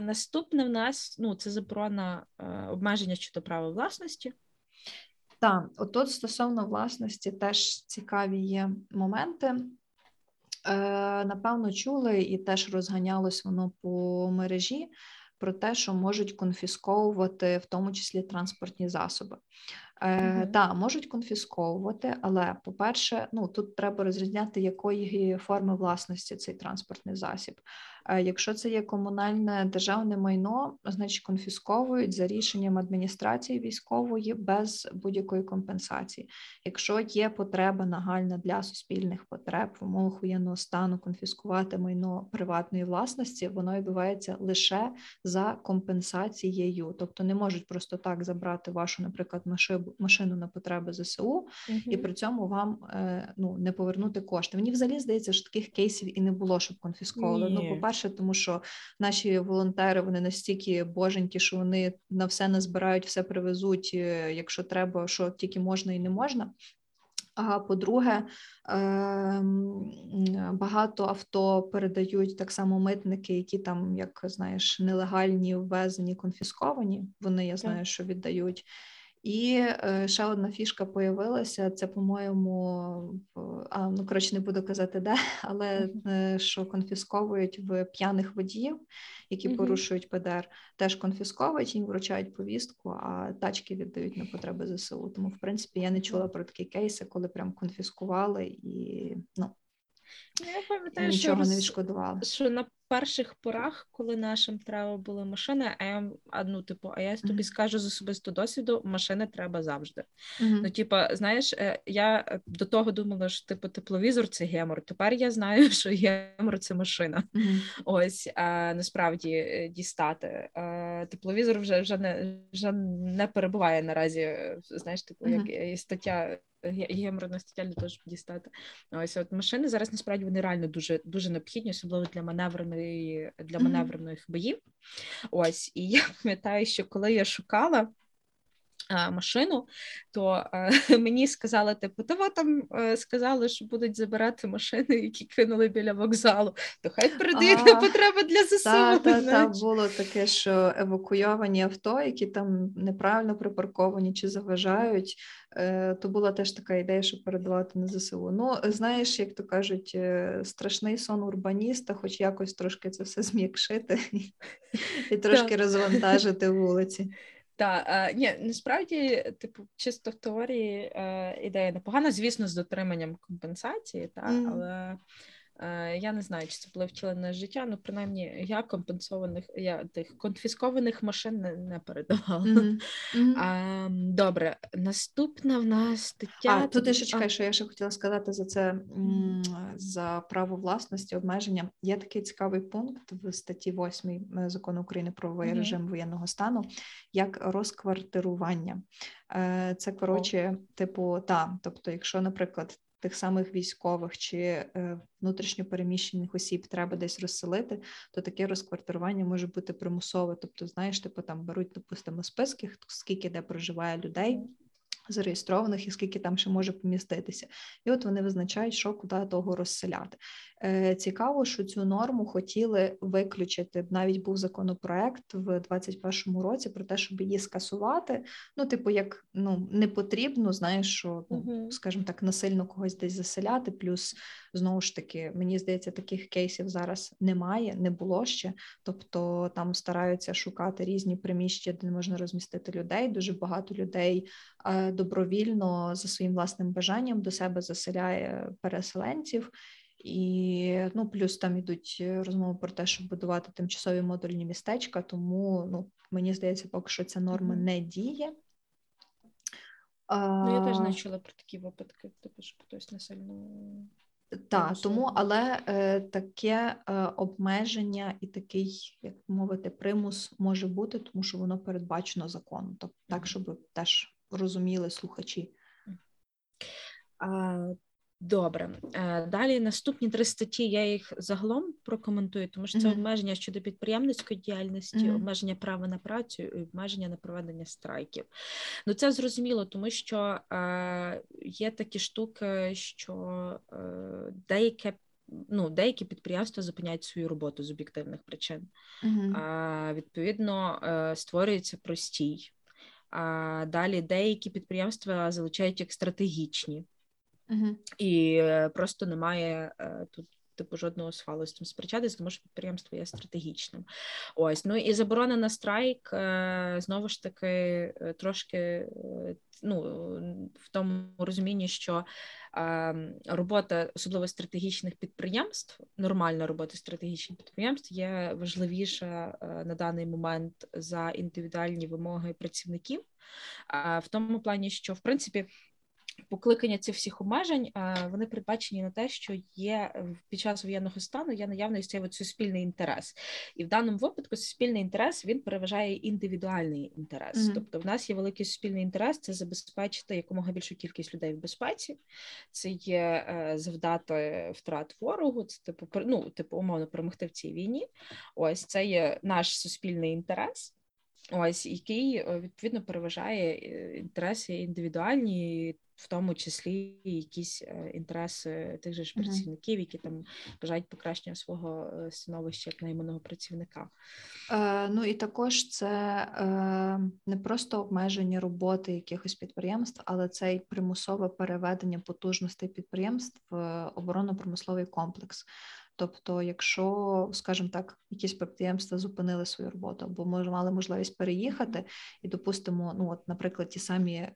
Наступне в нас, це заборона обмеження щодо права власності. Так, отут стосовно власності теж цікаві є моменти. Напевно, чули і теж розганялось воно по мережі про те, що можуть конфісковувати, в тому числі, транспортні засоби. Так, можуть конфісковувати, але, по-перше, тут треба розрізняти, якої форми власності цей транспортний засіб. Якщо це є комунальне державне майно, значить конфісковують за рішенням адміністрації військової без будь-якої компенсації. Якщо є потреба нагальна для суспільних потреб в умовах воєнного стану конфіскувати майно приватної власності, воно відбувається лише за компенсацією. Тобто не можуть просто так забрати вашу, наприклад, машину на потреби ЗСУ і при цьому вам не повернути кошти. Мені взагалі здається, що таких кейсів і не було, щоб конфісковували. Перше, тому що наші волонтери, вони настільки боженькі, що вони на все назбирають, все привезуть, якщо треба, що тільки можна і не можна. А по-друге, багато авто передають так само митники, які там, як знаєш, нелегальні, ввезені, конфісковані. Вони, я знаю, що віддають. І ще одна фішка появилася, це, по-моєму, не буду казати, де, але що конфісковують в п'яних водіїв, які порушують ПДР, теж конфісковують, їм вручають повістку, а тачки віддають на потреби ЗСУ. Тому, в принципі, я не чула про такі кейси, коли прям конфіскували і, я пам'ятаю, нічого не відшкодували. Що на перших порах, коли нашим треба були машини, я тобі скажу з особистого досвіду, машини треба завжди. Я до того думала, що тепловізор – це гемор. Тепер я знаю, що гемор – це машина. Ось, насправді, дістати. Тепловізор вже не перебуває наразі, як стаття... Геморна стаття для того, щоб дістати. Ось от машини зараз насправді вони реально дуже, дуже необхідні, особливо для маневрених боїв. Ось, і я пам'ятаю, що коли я шукала машину, то мені сказали, сказали, що будуть забирати машини, які кинули біля вокзалу, то хай передають на потреби для ЗСУ. Так, було таке, що евакуйовані авто, які там неправильно припарковані чи заважають, то була теж така ідея, щоб передавати на ЗСУ. Як то кажуть, страшний сон урбаніста, хоч якось трошки це все зм'якшити і трошки розвантажити вулиці. Насправді, чисто в теорії ідея непогана, звісно, з дотриманням компенсації, але я не знаю, чи це було втілене життя, принаймні я тих конфіскованих машин не передавала. Добре, наступна в нас стаття... що я ще хотіла сказати за це, за право власності, обмеження. Є такий цікавий пункт в статті 8 Закону України про правовий режим воєнного стану, як розквартирування. Це, тобто, якщо, наприклад, тих самих військових чи внутрішньо переміщених осіб треба десь розселити, то таке розквартирування може бути примусове. Тобто, беруть, допустимо, списки, скільки де проживає людей, зареєстрованих і скільки там ще може поміститися. І от вони визначають, що куди того розселяти. Цікаво, що цю норму хотіли виключити. Навіть був законопроект в 2021 році про те, щоб її скасувати. Не потрібно, насильно когось десь заселяти. Плюс, знову ж таки, мені здається, таких кейсів зараз немає, не було ще. Тобто там стараються шукати різні приміщення, де можна розмістити людей. Дуже багато людей добровільно, за своїм власним бажанням, до себе заселяє переселенців. І, плюс там ідуть розмови про те, щоб будувати тимчасові модульні містечка, тому, мені здається, поки що ця норма не діє. Я теж не чула про такі випадки, що хтось насильно... таке обмеження і такий, як мовити, примус може бути, тому що воно передбачено законом, так, щоб теж розуміли слухачі. Добре. Далі наступні 3 статті, я їх загалом прокоментую, тому що це обмеження щодо підприємницької діяльності, обмеження права на працю і обмеження на проведення страйків. Це зрозуміло, тому що є такі штуки, що деякі підприємства зупиняють свою роботу з об'єктивних причин. Відповідно, створюється простій. А далі деякі підприємства залучають як стратегічні. І просто немає тут жодного сфалу з цим сперечатись, тому що підприємство є стратегічним. Ось, і заборона на страйк, знову ж таки, трошки в тому розумінні, що робота, особливо стратегічних підприємств, нормальна робота стратегічних підприємств є важливіша на даний момент за індивідуальні вимоги працівників, в тому плані, що, в принципі, покликання цих всіх обмежень, вони передбачені на те, що є під час воєнного стану, є наявний суспільний інтерес. І в даному випадку суспільний інтерес, він переважає індивідуальний інтерес. Тобто в нас є великий суспільний інтерес, це забезпечити якомога більшу кількість людей в безпеці, це є завдати втрат ворогу, це умовно перемогти в цій війні. Ось, це є наш суспільний інтерес. Ось, який, відповідно, переважає інтереси індивідуальні, в тому числі якісь інтереси тих же ж працівників, які там бажають покращення свого становища як найманого працівника. Ну і також це не просто обмеження роботи якихось підприємств, але це й примусове переведення потужностей підприємств в оборонно-промисловий комплекс. Тобто, якщо, скажімо так, якісь підприємства зупинили свою роботу, або мали можливість переїхати, і, допустимо, ну, от, наприклад, ті самі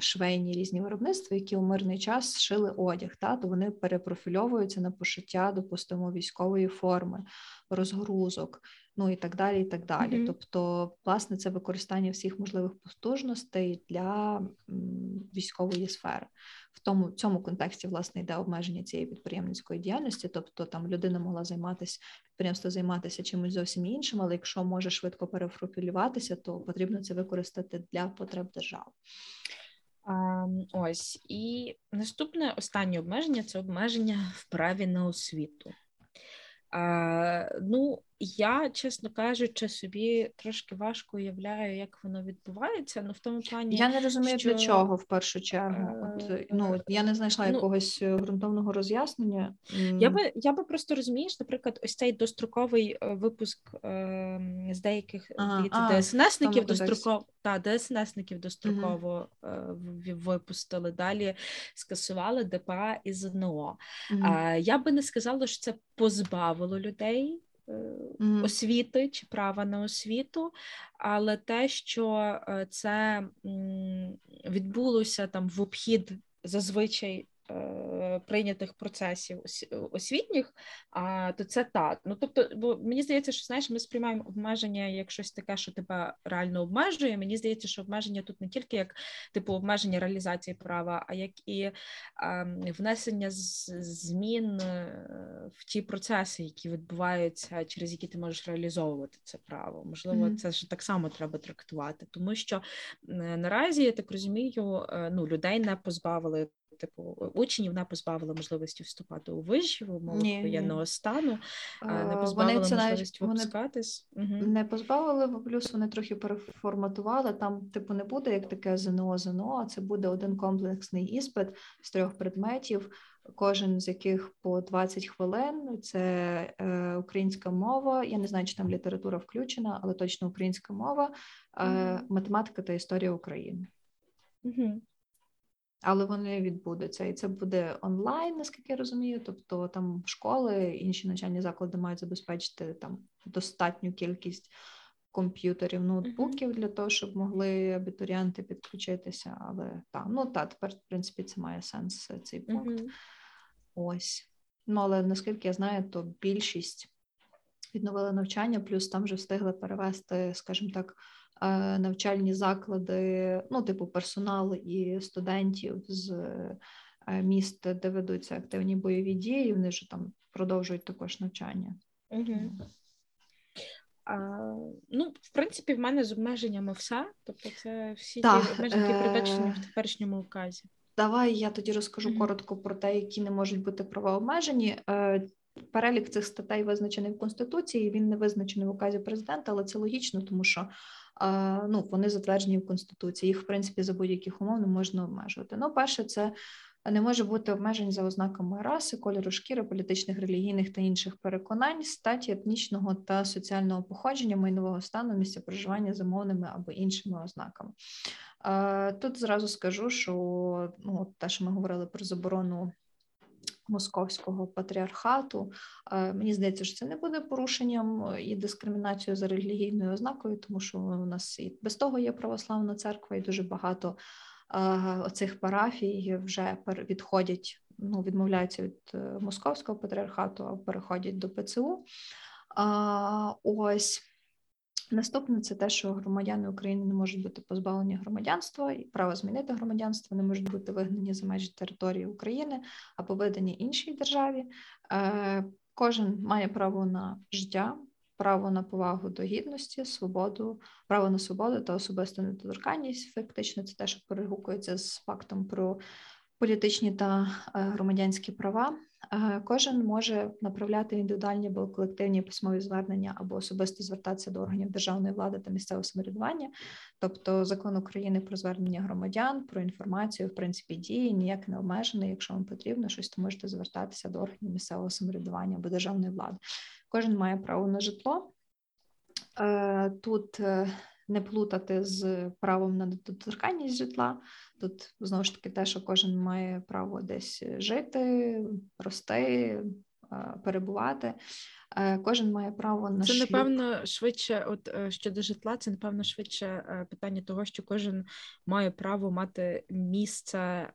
швейні різні виробництва, які у мирний час шили одяг, та, то вони перепрофільовуються на пошиття, допустимо, військової форми, розгрузок, ну і так далі, тобто, власне, це використання всіх можливих потужностей для військової сфери. В цьому контексті, власне, йде обмеження цієї підприємницької діяльності, тобто, там людина могла підприємство займатися чимось зовсім іншим, але якщо може швидко перепрофілюватися, то потрібно це використати для потреб держави. Ось, і наступне, останнє обмеження – це обмеження в праві на освіту. Ну, я, чесно кажучи, собі трошки важко уявляю, як воно відбувається, ну, в тому плані... Я не розумію, для чого, в першу чергу. Я не знайшла якогось ґрунтовного роз'яснення. Я би просто, розумієш, наприклад, ось цей достроковий випуск з деяких ДСНСників достроково випустили, далі скасували ДПА і ЗНО. Я би не сказала, що це позбавило людей освіти чи права на освіту, але те, що це відбулося там в обхід зазвичай прийнятих процесів освітніх, то це так. Ну, тобто, бо мені здається, що, знаєш, ми сприймаємо обмеження як щось таке, що тебе реально обмежує. Мені здається, що обмеження тут не тільки як, типу, обмеження реалізації права, а як і внесення змін в ті процеси, які відбуваються, через які ти можеш реалізовувати це право. Можливо, це ж так само треба трактувати, тому що наразі, я так розумію, ну, людей не позбавили, типу, учнів не позбавили можливості вступати у виші в умовах воєнного стану, не позбавили можливості випускатись. Не позбавили, плюс вони трохи переформатували, там, типу, не буде як таке ЗНО-ЗНО, а це буде один комплексний іспит з 3 предметів, кожен з яких по 20 хвилин, це українська мова, я не знаю, чи там література включена, але точно українська мова, математика та історія України. Але вони відбудуться, і це буде онлайн, наскільки я розумію, тобто там школи, інші навчальні заклади мають забезпечити там достатню кількість комп'ютерів, ноутбуків для того, щоб могли абітурієнти підключитися, але тепер, в принципі, це має сенс, цей пункт. Ось. Ну, але, наскільки я знаю, то більшість відновили навчання, плюс там вже встигли перевести, скажімо так, навчальні заклади, ну, типу, персонал і студентів з міст, де ведуться активні бойові дії, вони ж там продовжують також навчання. Ну, в принципі, в мене з обмеженнями все, тобто це всі ті обмеження, які передбачені в теперішньому указі. Давай я тоді розкажу коротко про те, які не можуть бути права обмежені. Перелік цих статей визначений в Конституції, він не визначений в указі президента, але це логічно, тому що вони затверджені в Конституції. Їх, в принципі, за будь-яких умов не можна обмежувати. Ну, перше, це не може бути обмежень за ознаками раси, кольору шкіри, політичних, релігійних та інших переконань, статі, етнічного та соціального походження, майнового стану, місця проживання за мовними або іншими ознаками. Тут зразу скажу, що те, що ми говорили про заборону Московського патріархату, мені здається, що це не буде порушенням і дискримінацією за релігійною ознакою, тому що у нас і без того є православна церква, і дуже багато оцих парафій вже відходять, відмовляються від Московського патріархату, а переходять до ПЦУ. Ось. Наступне – це те, що громадяни України не можуть бути позбавлені громадянства, і право змінити громадянство, не можуть бути вигнані за межі території України або видані іншій державі. Кожен має право на життя, право на повагу до гідності, свободу, право на свободу та особисту недоторканність. Фактично, це те, що перегукується з фактом про політичні та громадянські права. Кожен може направляти індивідуальні або колективні письмові звернення або особисто звертатися до органів державної влади та місцевого самоврядування. Тобто закон України про звернення громадян, про інформацію, в принципі, дії ніяк не обмежений. Якщо вам потрібно щось, то можете звертатися до органів місцевого самоврядування або державної влади. Кожен має право на житло. Тут не плутати з правом на недоторканність житла. Тут, знову ж таки, те, що кожен має право десь жити, рости, перебувати. Кожен має право на шлюб. Це, напевно, швидше, от щодо житла, це, напевно, швидше питання того, що кожен має право мати місце,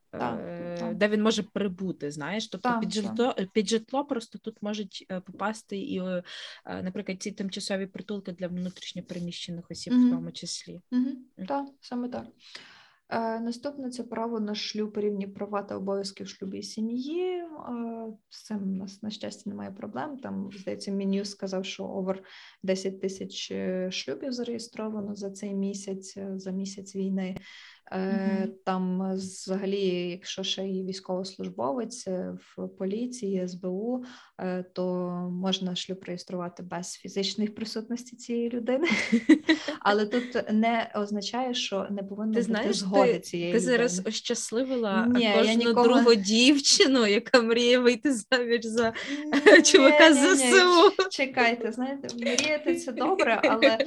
де він може прибути, знаєш. Тобто під житло просто тут можуть попасти і, наприклад, ці тимчасові притулки для внутрішньопереміщених осіб в тому числі. Так, саме так. Наступне – це право на шлюб, рівні права та обов'язки в шлюбі і сім'ї. З цим у нас, на щастя, немає проблем. Там, здається, Мін'юст сказав, що over 10 тисяч шлюбів зареєстровано за цей місяць, за місяць війни. Там взагалі, якщо ще і військовослужбовець в поліції, СБУ, то можна шлюб реєструвати без фізичної присутності цієї людини. Але тут не означає, що не повинно бути згоди цієї людини. Ти зараз ощасливила кожну другу дівчину, яка мріє вийти заміж за чувака з ЗСУ. Чекайте, знаєте, мріяти це добре, але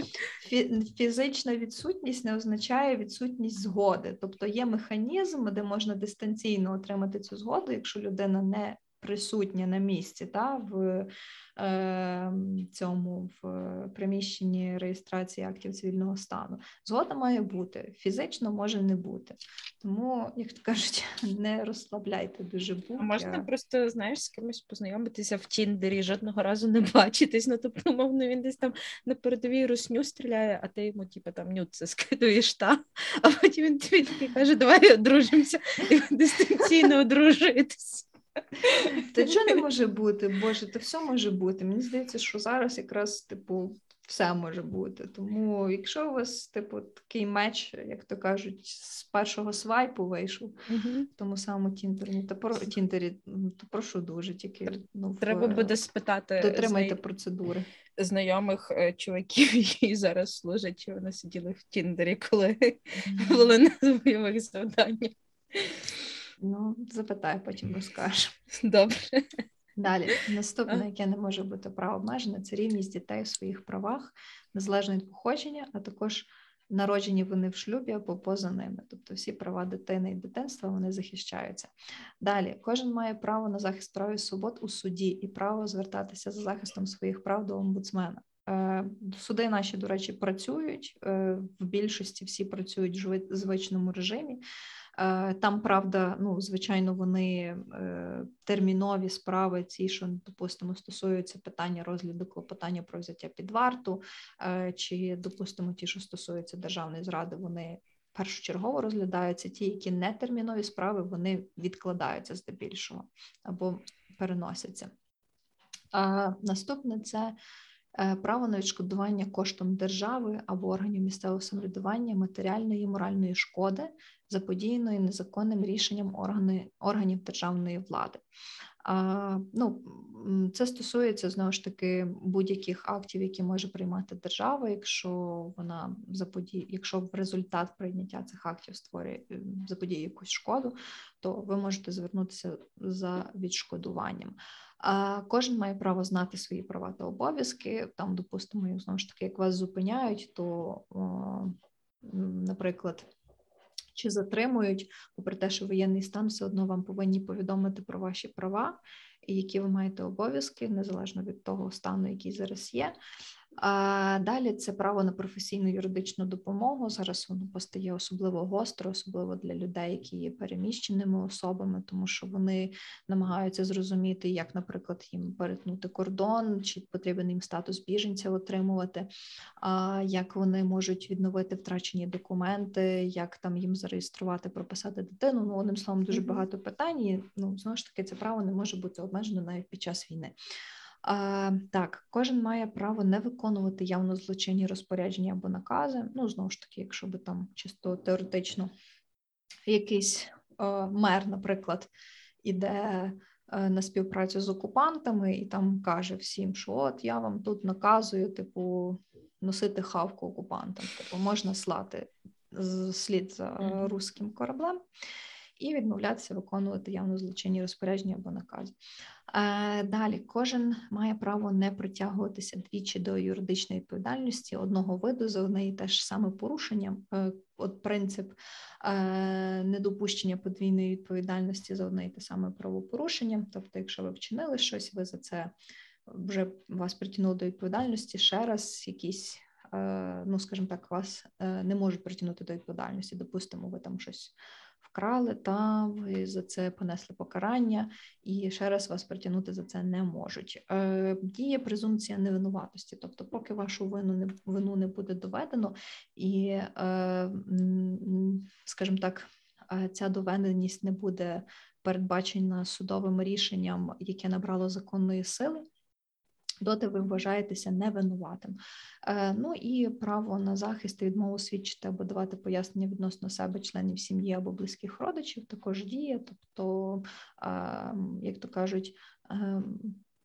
фізична відсутність не означає відсутність згоди. Тобто є механізм, де можна дистанційно отримати цю згоду, якщо людина не присутня на місці, в приміщенні реєстрації актів цивільного стану. Згода має бути, фізично може не бути. Тому, як то кажуть, не розслабляйте дуже будь. А можна просто, знаєш, з кимось познайомитися в Тіндері, жодного разу не бачитись, тобто, умовно, він десь там на передовій русню стріляє, а ти йому, нюд це скидуєш, а потім він тобі каже, давай одружимося і дистанційно одружитися. Та чого не може бути? Боже, то все може бути. Мені здається, що зараз якраз, все може бути. Тому якщо у вас, такий меч, як то кажуть, з першого свайпу вийшов, тому саме Тіндері, то прошу дуже, тільки... Треба буде спитати... Дотримайте процедури. Знайомих чуваків, які зараз служать, чи вони сиділи в Тіндері, коли були на бойових завданнях. Запитай, потім розкажу. Добре. Далі. Наступне, яке не може бути право обмежене, це рівність дітей у своїх правах, незалежно від походження, а також народжені вони в шлюбі або поза ними. Тобто всі права дитини і дитинства, вони захищаються. Далі. Кожен має право на захист прав і свобод у суді і право звертатися за захистом своїх прав до омбудсмена. Суди наші, до речі, працюють. В більшості всі працюють в звичному режимі. Там, правда, звичайно, вони термінові справи, ці, що, допустимо, стосуються питання розгляду клопотання про взяття під варту, чи, допустимо, ті, що стосуються державної зради, вони першочергово розглядаються, ті, які не термінові справи, вони відкладаються здебільшого або переносяться. Наступне – це право на відшкодування коштом держави або органів місцевого самоврядування матеріальної і моральної шкоди, заподіяної незаконним рішенням органів державної влади. Це стосується, знову ж таки, будь-яких актів, які може приймати держава, якщо вона якщо в результат прийняття цих актів заподіє якусь шкоду, то ви можете звернутися за відшкодуванням. Кожен має право знати свої права та обов'язки. Там, допустимо, знову ж таки, як вас зупиняють, то, наприклад, чи затримують, попри те, що воєнний стан, все одно вам повинні повідомити про ваші права, і які ви маєте обов'язки, незалежно від того стану, який зараз є. А далі це право на професійну юридичну допомогу. Зараз воно постає особливо гостро, особливо для людей, які є переміщеними особами, тому що вони намагаються зрозуміти, як, наприклад, їм перетнути кордон, чи потрібен їм статус біженця отримувати, як вони можуть відновити втрачені документи, як там їм зареєструвати, прописати дитину. Одним словом, дуже багато питань. І, знову ж таки, це право не може бути обмежено навіть під час війни. Так, кожен має право не виконувати явно злочинні розпорядження або накази, знову ж таки, якщо би там чисто теоретично якийсь мер, наприклад, іде на співпрацю з окупантами і там каже всім, що от я вам тут наказую, типу, носити хавку окупантам, типу, можна слати слід за руським кораблем і відмовлятися виконувати явно злочинні розпорядження або накази. Далі, кожен має право не притягуватися двічі до юридичної відповідальності одного виду за одне і те ж саме порушення. От принцип недопущення подвійної відповідальності за одне і те саме правопорушення. Тобто, якщо ви вчинили щось, ви за це вже вас притягнули до відповідальності, ще раз якісь, ну, скажімо так, вас не можуть притягнути до відповідальності. Допустимо, ви там щось вкрали, та ви за це понесли покарання, і ще раз вас притягнути за це не можуть. Діє презумпція невинуватості, тобто поки вашу вину не буде доведено, і, скажімо так, ця доведеність не буде передбачена судовим рішенням, яке набрало законної сили, доти ви вважаєтеся невинуватим. Ну і право на захист і відмову свідчити або давати пояснення відносно себе членів сім'ї або близьких родичів також діє. Тобто, як то кажуть,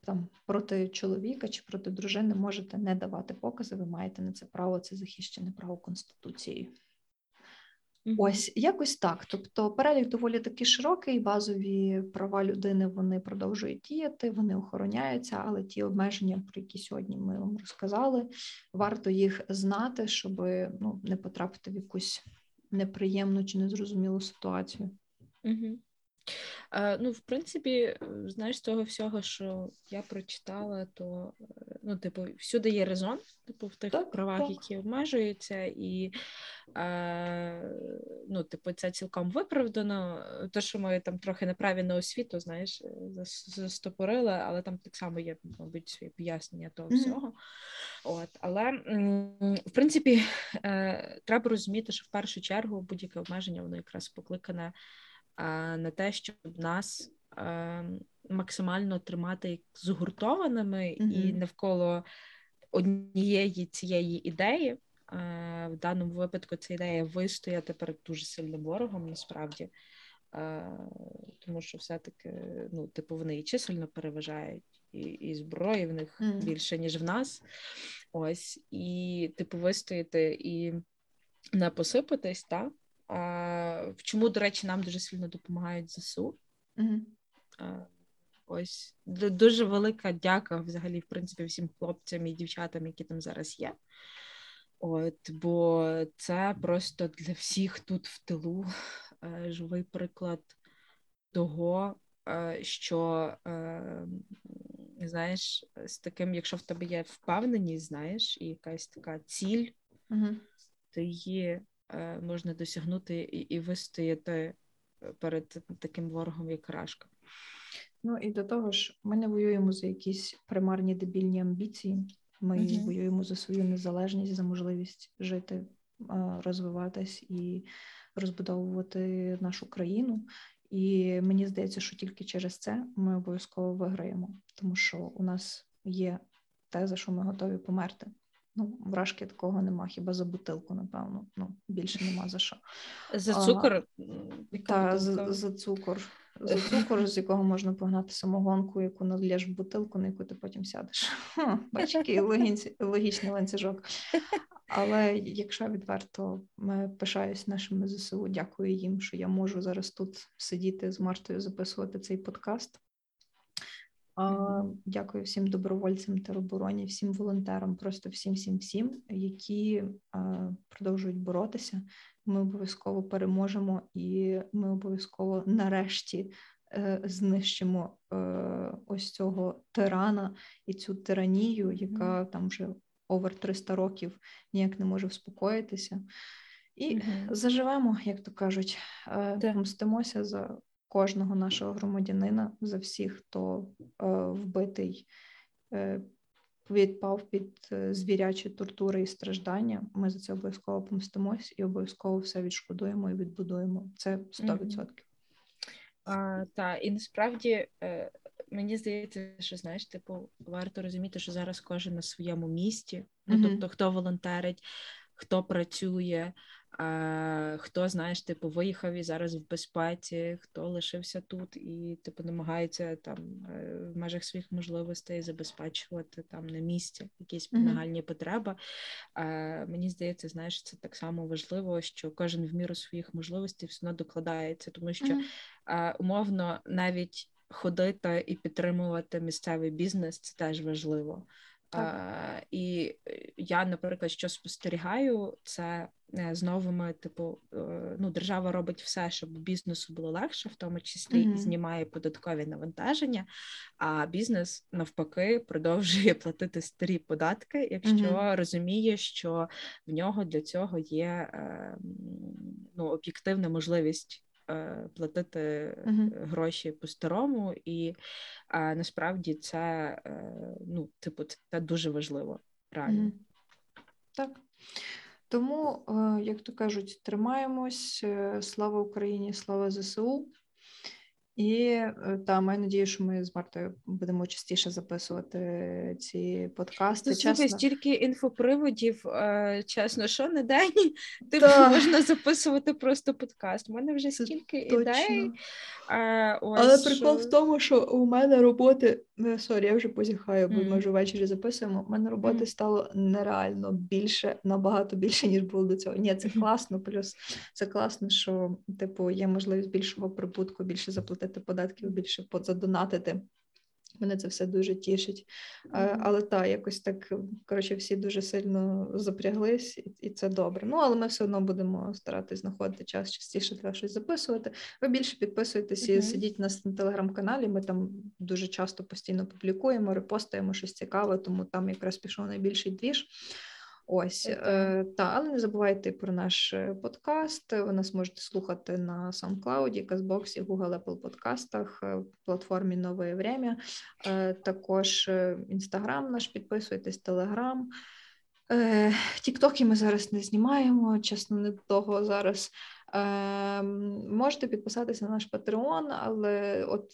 там проти чоловіка чи проти дружини можете не давати покази, ви маєте на це право, це захищене право Конституцією. Ось, якось так. Тобто перелік доволі таки широкий, базові права людини, вони продовжують діяти, вони охороняються, але ті обмеження, про які сьогодні ми вам розказали, варто їх знати, щоб, ну, не потрапити в якусь неприємну чи незрозумілу ситуацію. Угу. Ну, в принципі, знаєш, з того всього, що я прочитала, то, ну, типу, всюди є резон, типу, в тих правах, які обмежуються, і, ну, типу, це цілком виправдано. Те, що ми там трохи на праві на освіту, знаєш, застопорили, але там так само є, мабуть, свої пояснення того всього. От, але, в принципі, треба розуміти, що в першу чергу будь-яке обмеження, воно якраз покликане на те, щоб нас максимально тримати згуртованими і навколо однієї цієї ідеї. В даному випадку це ідея вистояти перед дуже сильним ворогом, насправді. Тому що все-таки, ну, типу, вони і чисельно переважають, і зброї в них більше, ніж в нас. Ось, і, типу, вистояти і не посипатись, так? В чому, до речі, нам дуже сильно допомагають ЗСУ. Ось, дуже велика дяка взагалі, в принципі, всім хлопцям і дівчатам, які там зараз є. От, бо це просто для всіх тут в тилу живий приклад того, що, знаєш, з таким, якщо в тебе є впевненість, знаєш, і якась така ціль, то її можна досягнути і вистояти перед таким ворогом, як рашка. Ну і до того ж, ми не воюємо за якісь примарні дебільні амбіції, ми воюємо за свою незалежність, за можливість жити, розвиватись і розбудовувати нашу країну. І мені здається, що тільки через це ми обов'язково виграємо, тому що у нас є те, за що ми готові померти. Ну, вражки такого нема, хіба за бутилку, напевно. Ну, більше нема за що. За цукор? Так, за цукор. За цукор, з якого можна погнати самогонку, яку наллєш в бутилку, на яку ти потім сядеш. Бачиш, який логічний ланцюжок. Але якщо відверто, пишаюсь нашими ЗСУ, дякую їм, що я можу зараз тут сидіти з Мартою, записувати цей подкаст. Дякую всім добровольцям теробороні, всім волонтерам, просто всім, які продовжують боротися. Ми обов'язково переможемо, і ми обов'язково нарешті знищимо ось цього тирана і цю тиранію, яка там вже over 300 років ніяк не може вспокоїтися. І заживемо, як то кажуть, помстимося за кожного нашого громадянина, за всіх, хто вбитий, відпав під звірячі тортури і страждання. Ми за це обов'язково помстимось і обов'язково все відшкодуємо і відбудуємо. Це 100%. Так, і насправді мені здається, що, знаєш, типу, варто розуміти, що зараз кожен на своєму місці. Ну, тобто, хто волонтерить, хто працює, хто, знаєш, типу, виїхав і зараз в безпеці, хто лишився тут і, типу, намагається там в межах своїх можливостей забезпечувати там на місці якісь нагальні потреби. Мені здається, знаєш, це так само важливо, що кожен в міру своїх можливостей все одно докладається, тому що умовно навіть ходити і підтримувати місцевий бізнес – це теж важливо. І я, наприклад, що спостерігаю, це з новими, типу, ну, держава робить все, щоб бізнесу було легше, в тому числі і знімає податкові навантаження, а бізнес, навпаки, продовжує платити старі податки, якщо розуміє, що в нього для цього є, ну, об'єктивна можливість платити гроші по-старому, і насправді це, ну, типу, це дуже важливо, реально. Так. Тому, як то кажуть, тримаємось, слава Україні, слава ЗСУ. І та, маю надію, що ми з Мартою будемо частіше записувати ці подкасти. Слухай, стільки інфоприводів, чесно, що на день типу можна записувати просто подкаст. У мене вже стільки ідей. Ось. Але прикол в тому, що у мене роботи... Сорі, я вже позіхаю, бо ми вже ввечері записуємо. У мене роботи стало нереально більше, набагато більше, ніж було до цього. Ні, це класно, плюс це класно, що типу є можливість більшого прибутку, більше заплатити податків, більше задонатити. Мене це все дуже тішить. Але так, якось так, коротше, всі дуже сильно запряглись, і це добре. Ну, але ми все одно будемо старатись знаходити час частіше для щось записувати. Ви більше підписуйтесь і сидіть у нас на телеграм-каналі, ми там дуже часто постійно публікуємо, репостуємо щось цікаве, тому там якраз пішов найбільший двіж. Ось, та, але не забувайте про наш подкаст, ви нас можете слухати на SoundCloud, Castbox і Google, Apple подкастах, платформі «Нове время», також Instagram наш, підписуйтесь, Telegram, TikTok ми зараз не знімаємо, чесно, не до того зараз. Можете підписатися на наш Patreon, але от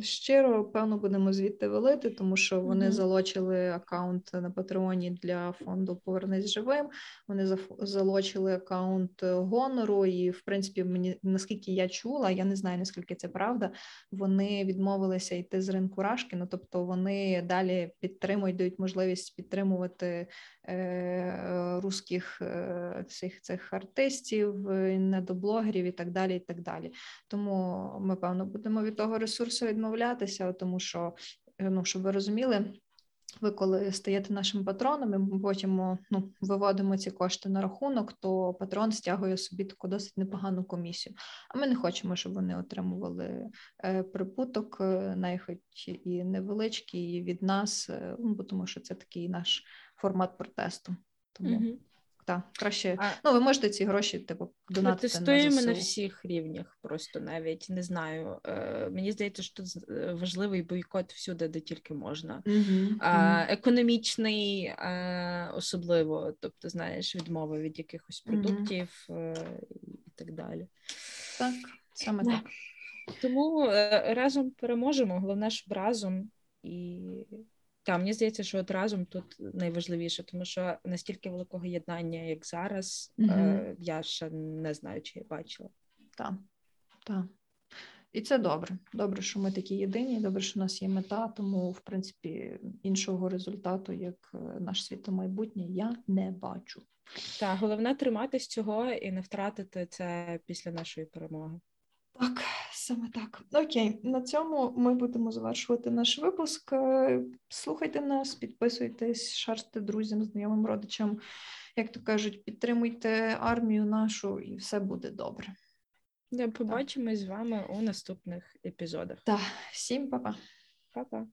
щиро, певно, будемо звідти валити, тому що вони залочили аккаунт на Патреоні для фонду «Повернись живим», вони залочили аккаунт «Гонору», і, в принципі, мені, наскільки я чула, я не знаю, наскільки це правда, вони відмовилися йти з ринку Рашкіна, тобто вони далі підтримують, дають можливість підтримувати русських всіх цих артистів, недоблогерів і так далі, і так далі. Тому ми, певно, будемо від того ресурсу відмовлятися, тому що, ну, щоб ви розуміли, ви коли стаєте нашим патроном, і ми потім, ну, виводимо ці кошти на рахунок, то патрон стягує собі таку досить непогану комісію. А ми не хочемо, щоб вони отримували прибуток, навіть і невеличкий від нас, бо тому що це такий наш формат протесту. Тому... Так, краще. Ну, ви можете ці гроші, типу, донатити на ЗСУ. Протестуємо на всіх рівнях, просто навіть, не знаю. Мені здається, що тут важливий бойкот всюди, де тільки можна. Економічний особливо, тобто, знаєш, відмови від якихось продуктів і так далі. Так, саме так. Тому разом переможемо, головне, щоб разом і... Так, мені здається, що от разом тут найважливіше, тому що настільки великого єднання, як зараз, я ще не знаю, чи я бачила. Так, так. І це добре. Добре, що ми такі єдині, добре, що у нас є мета, тому, в принципі, іншого результату, як наш світле майбутнє, я не бачу. Так, головне триматись цього і не втратити це після нашої перемоги. Так, саме так. Окей, на цьому ми будемо завершувати наш випуск. Слухайте нас, підписуйтесь, шарте друзям, знайомим, родичам. Як то кажуть, підтримуйте армію нашу і все буде добре. Побачимось з вами у наступних епізодах. Так, всім па-па. Па-па.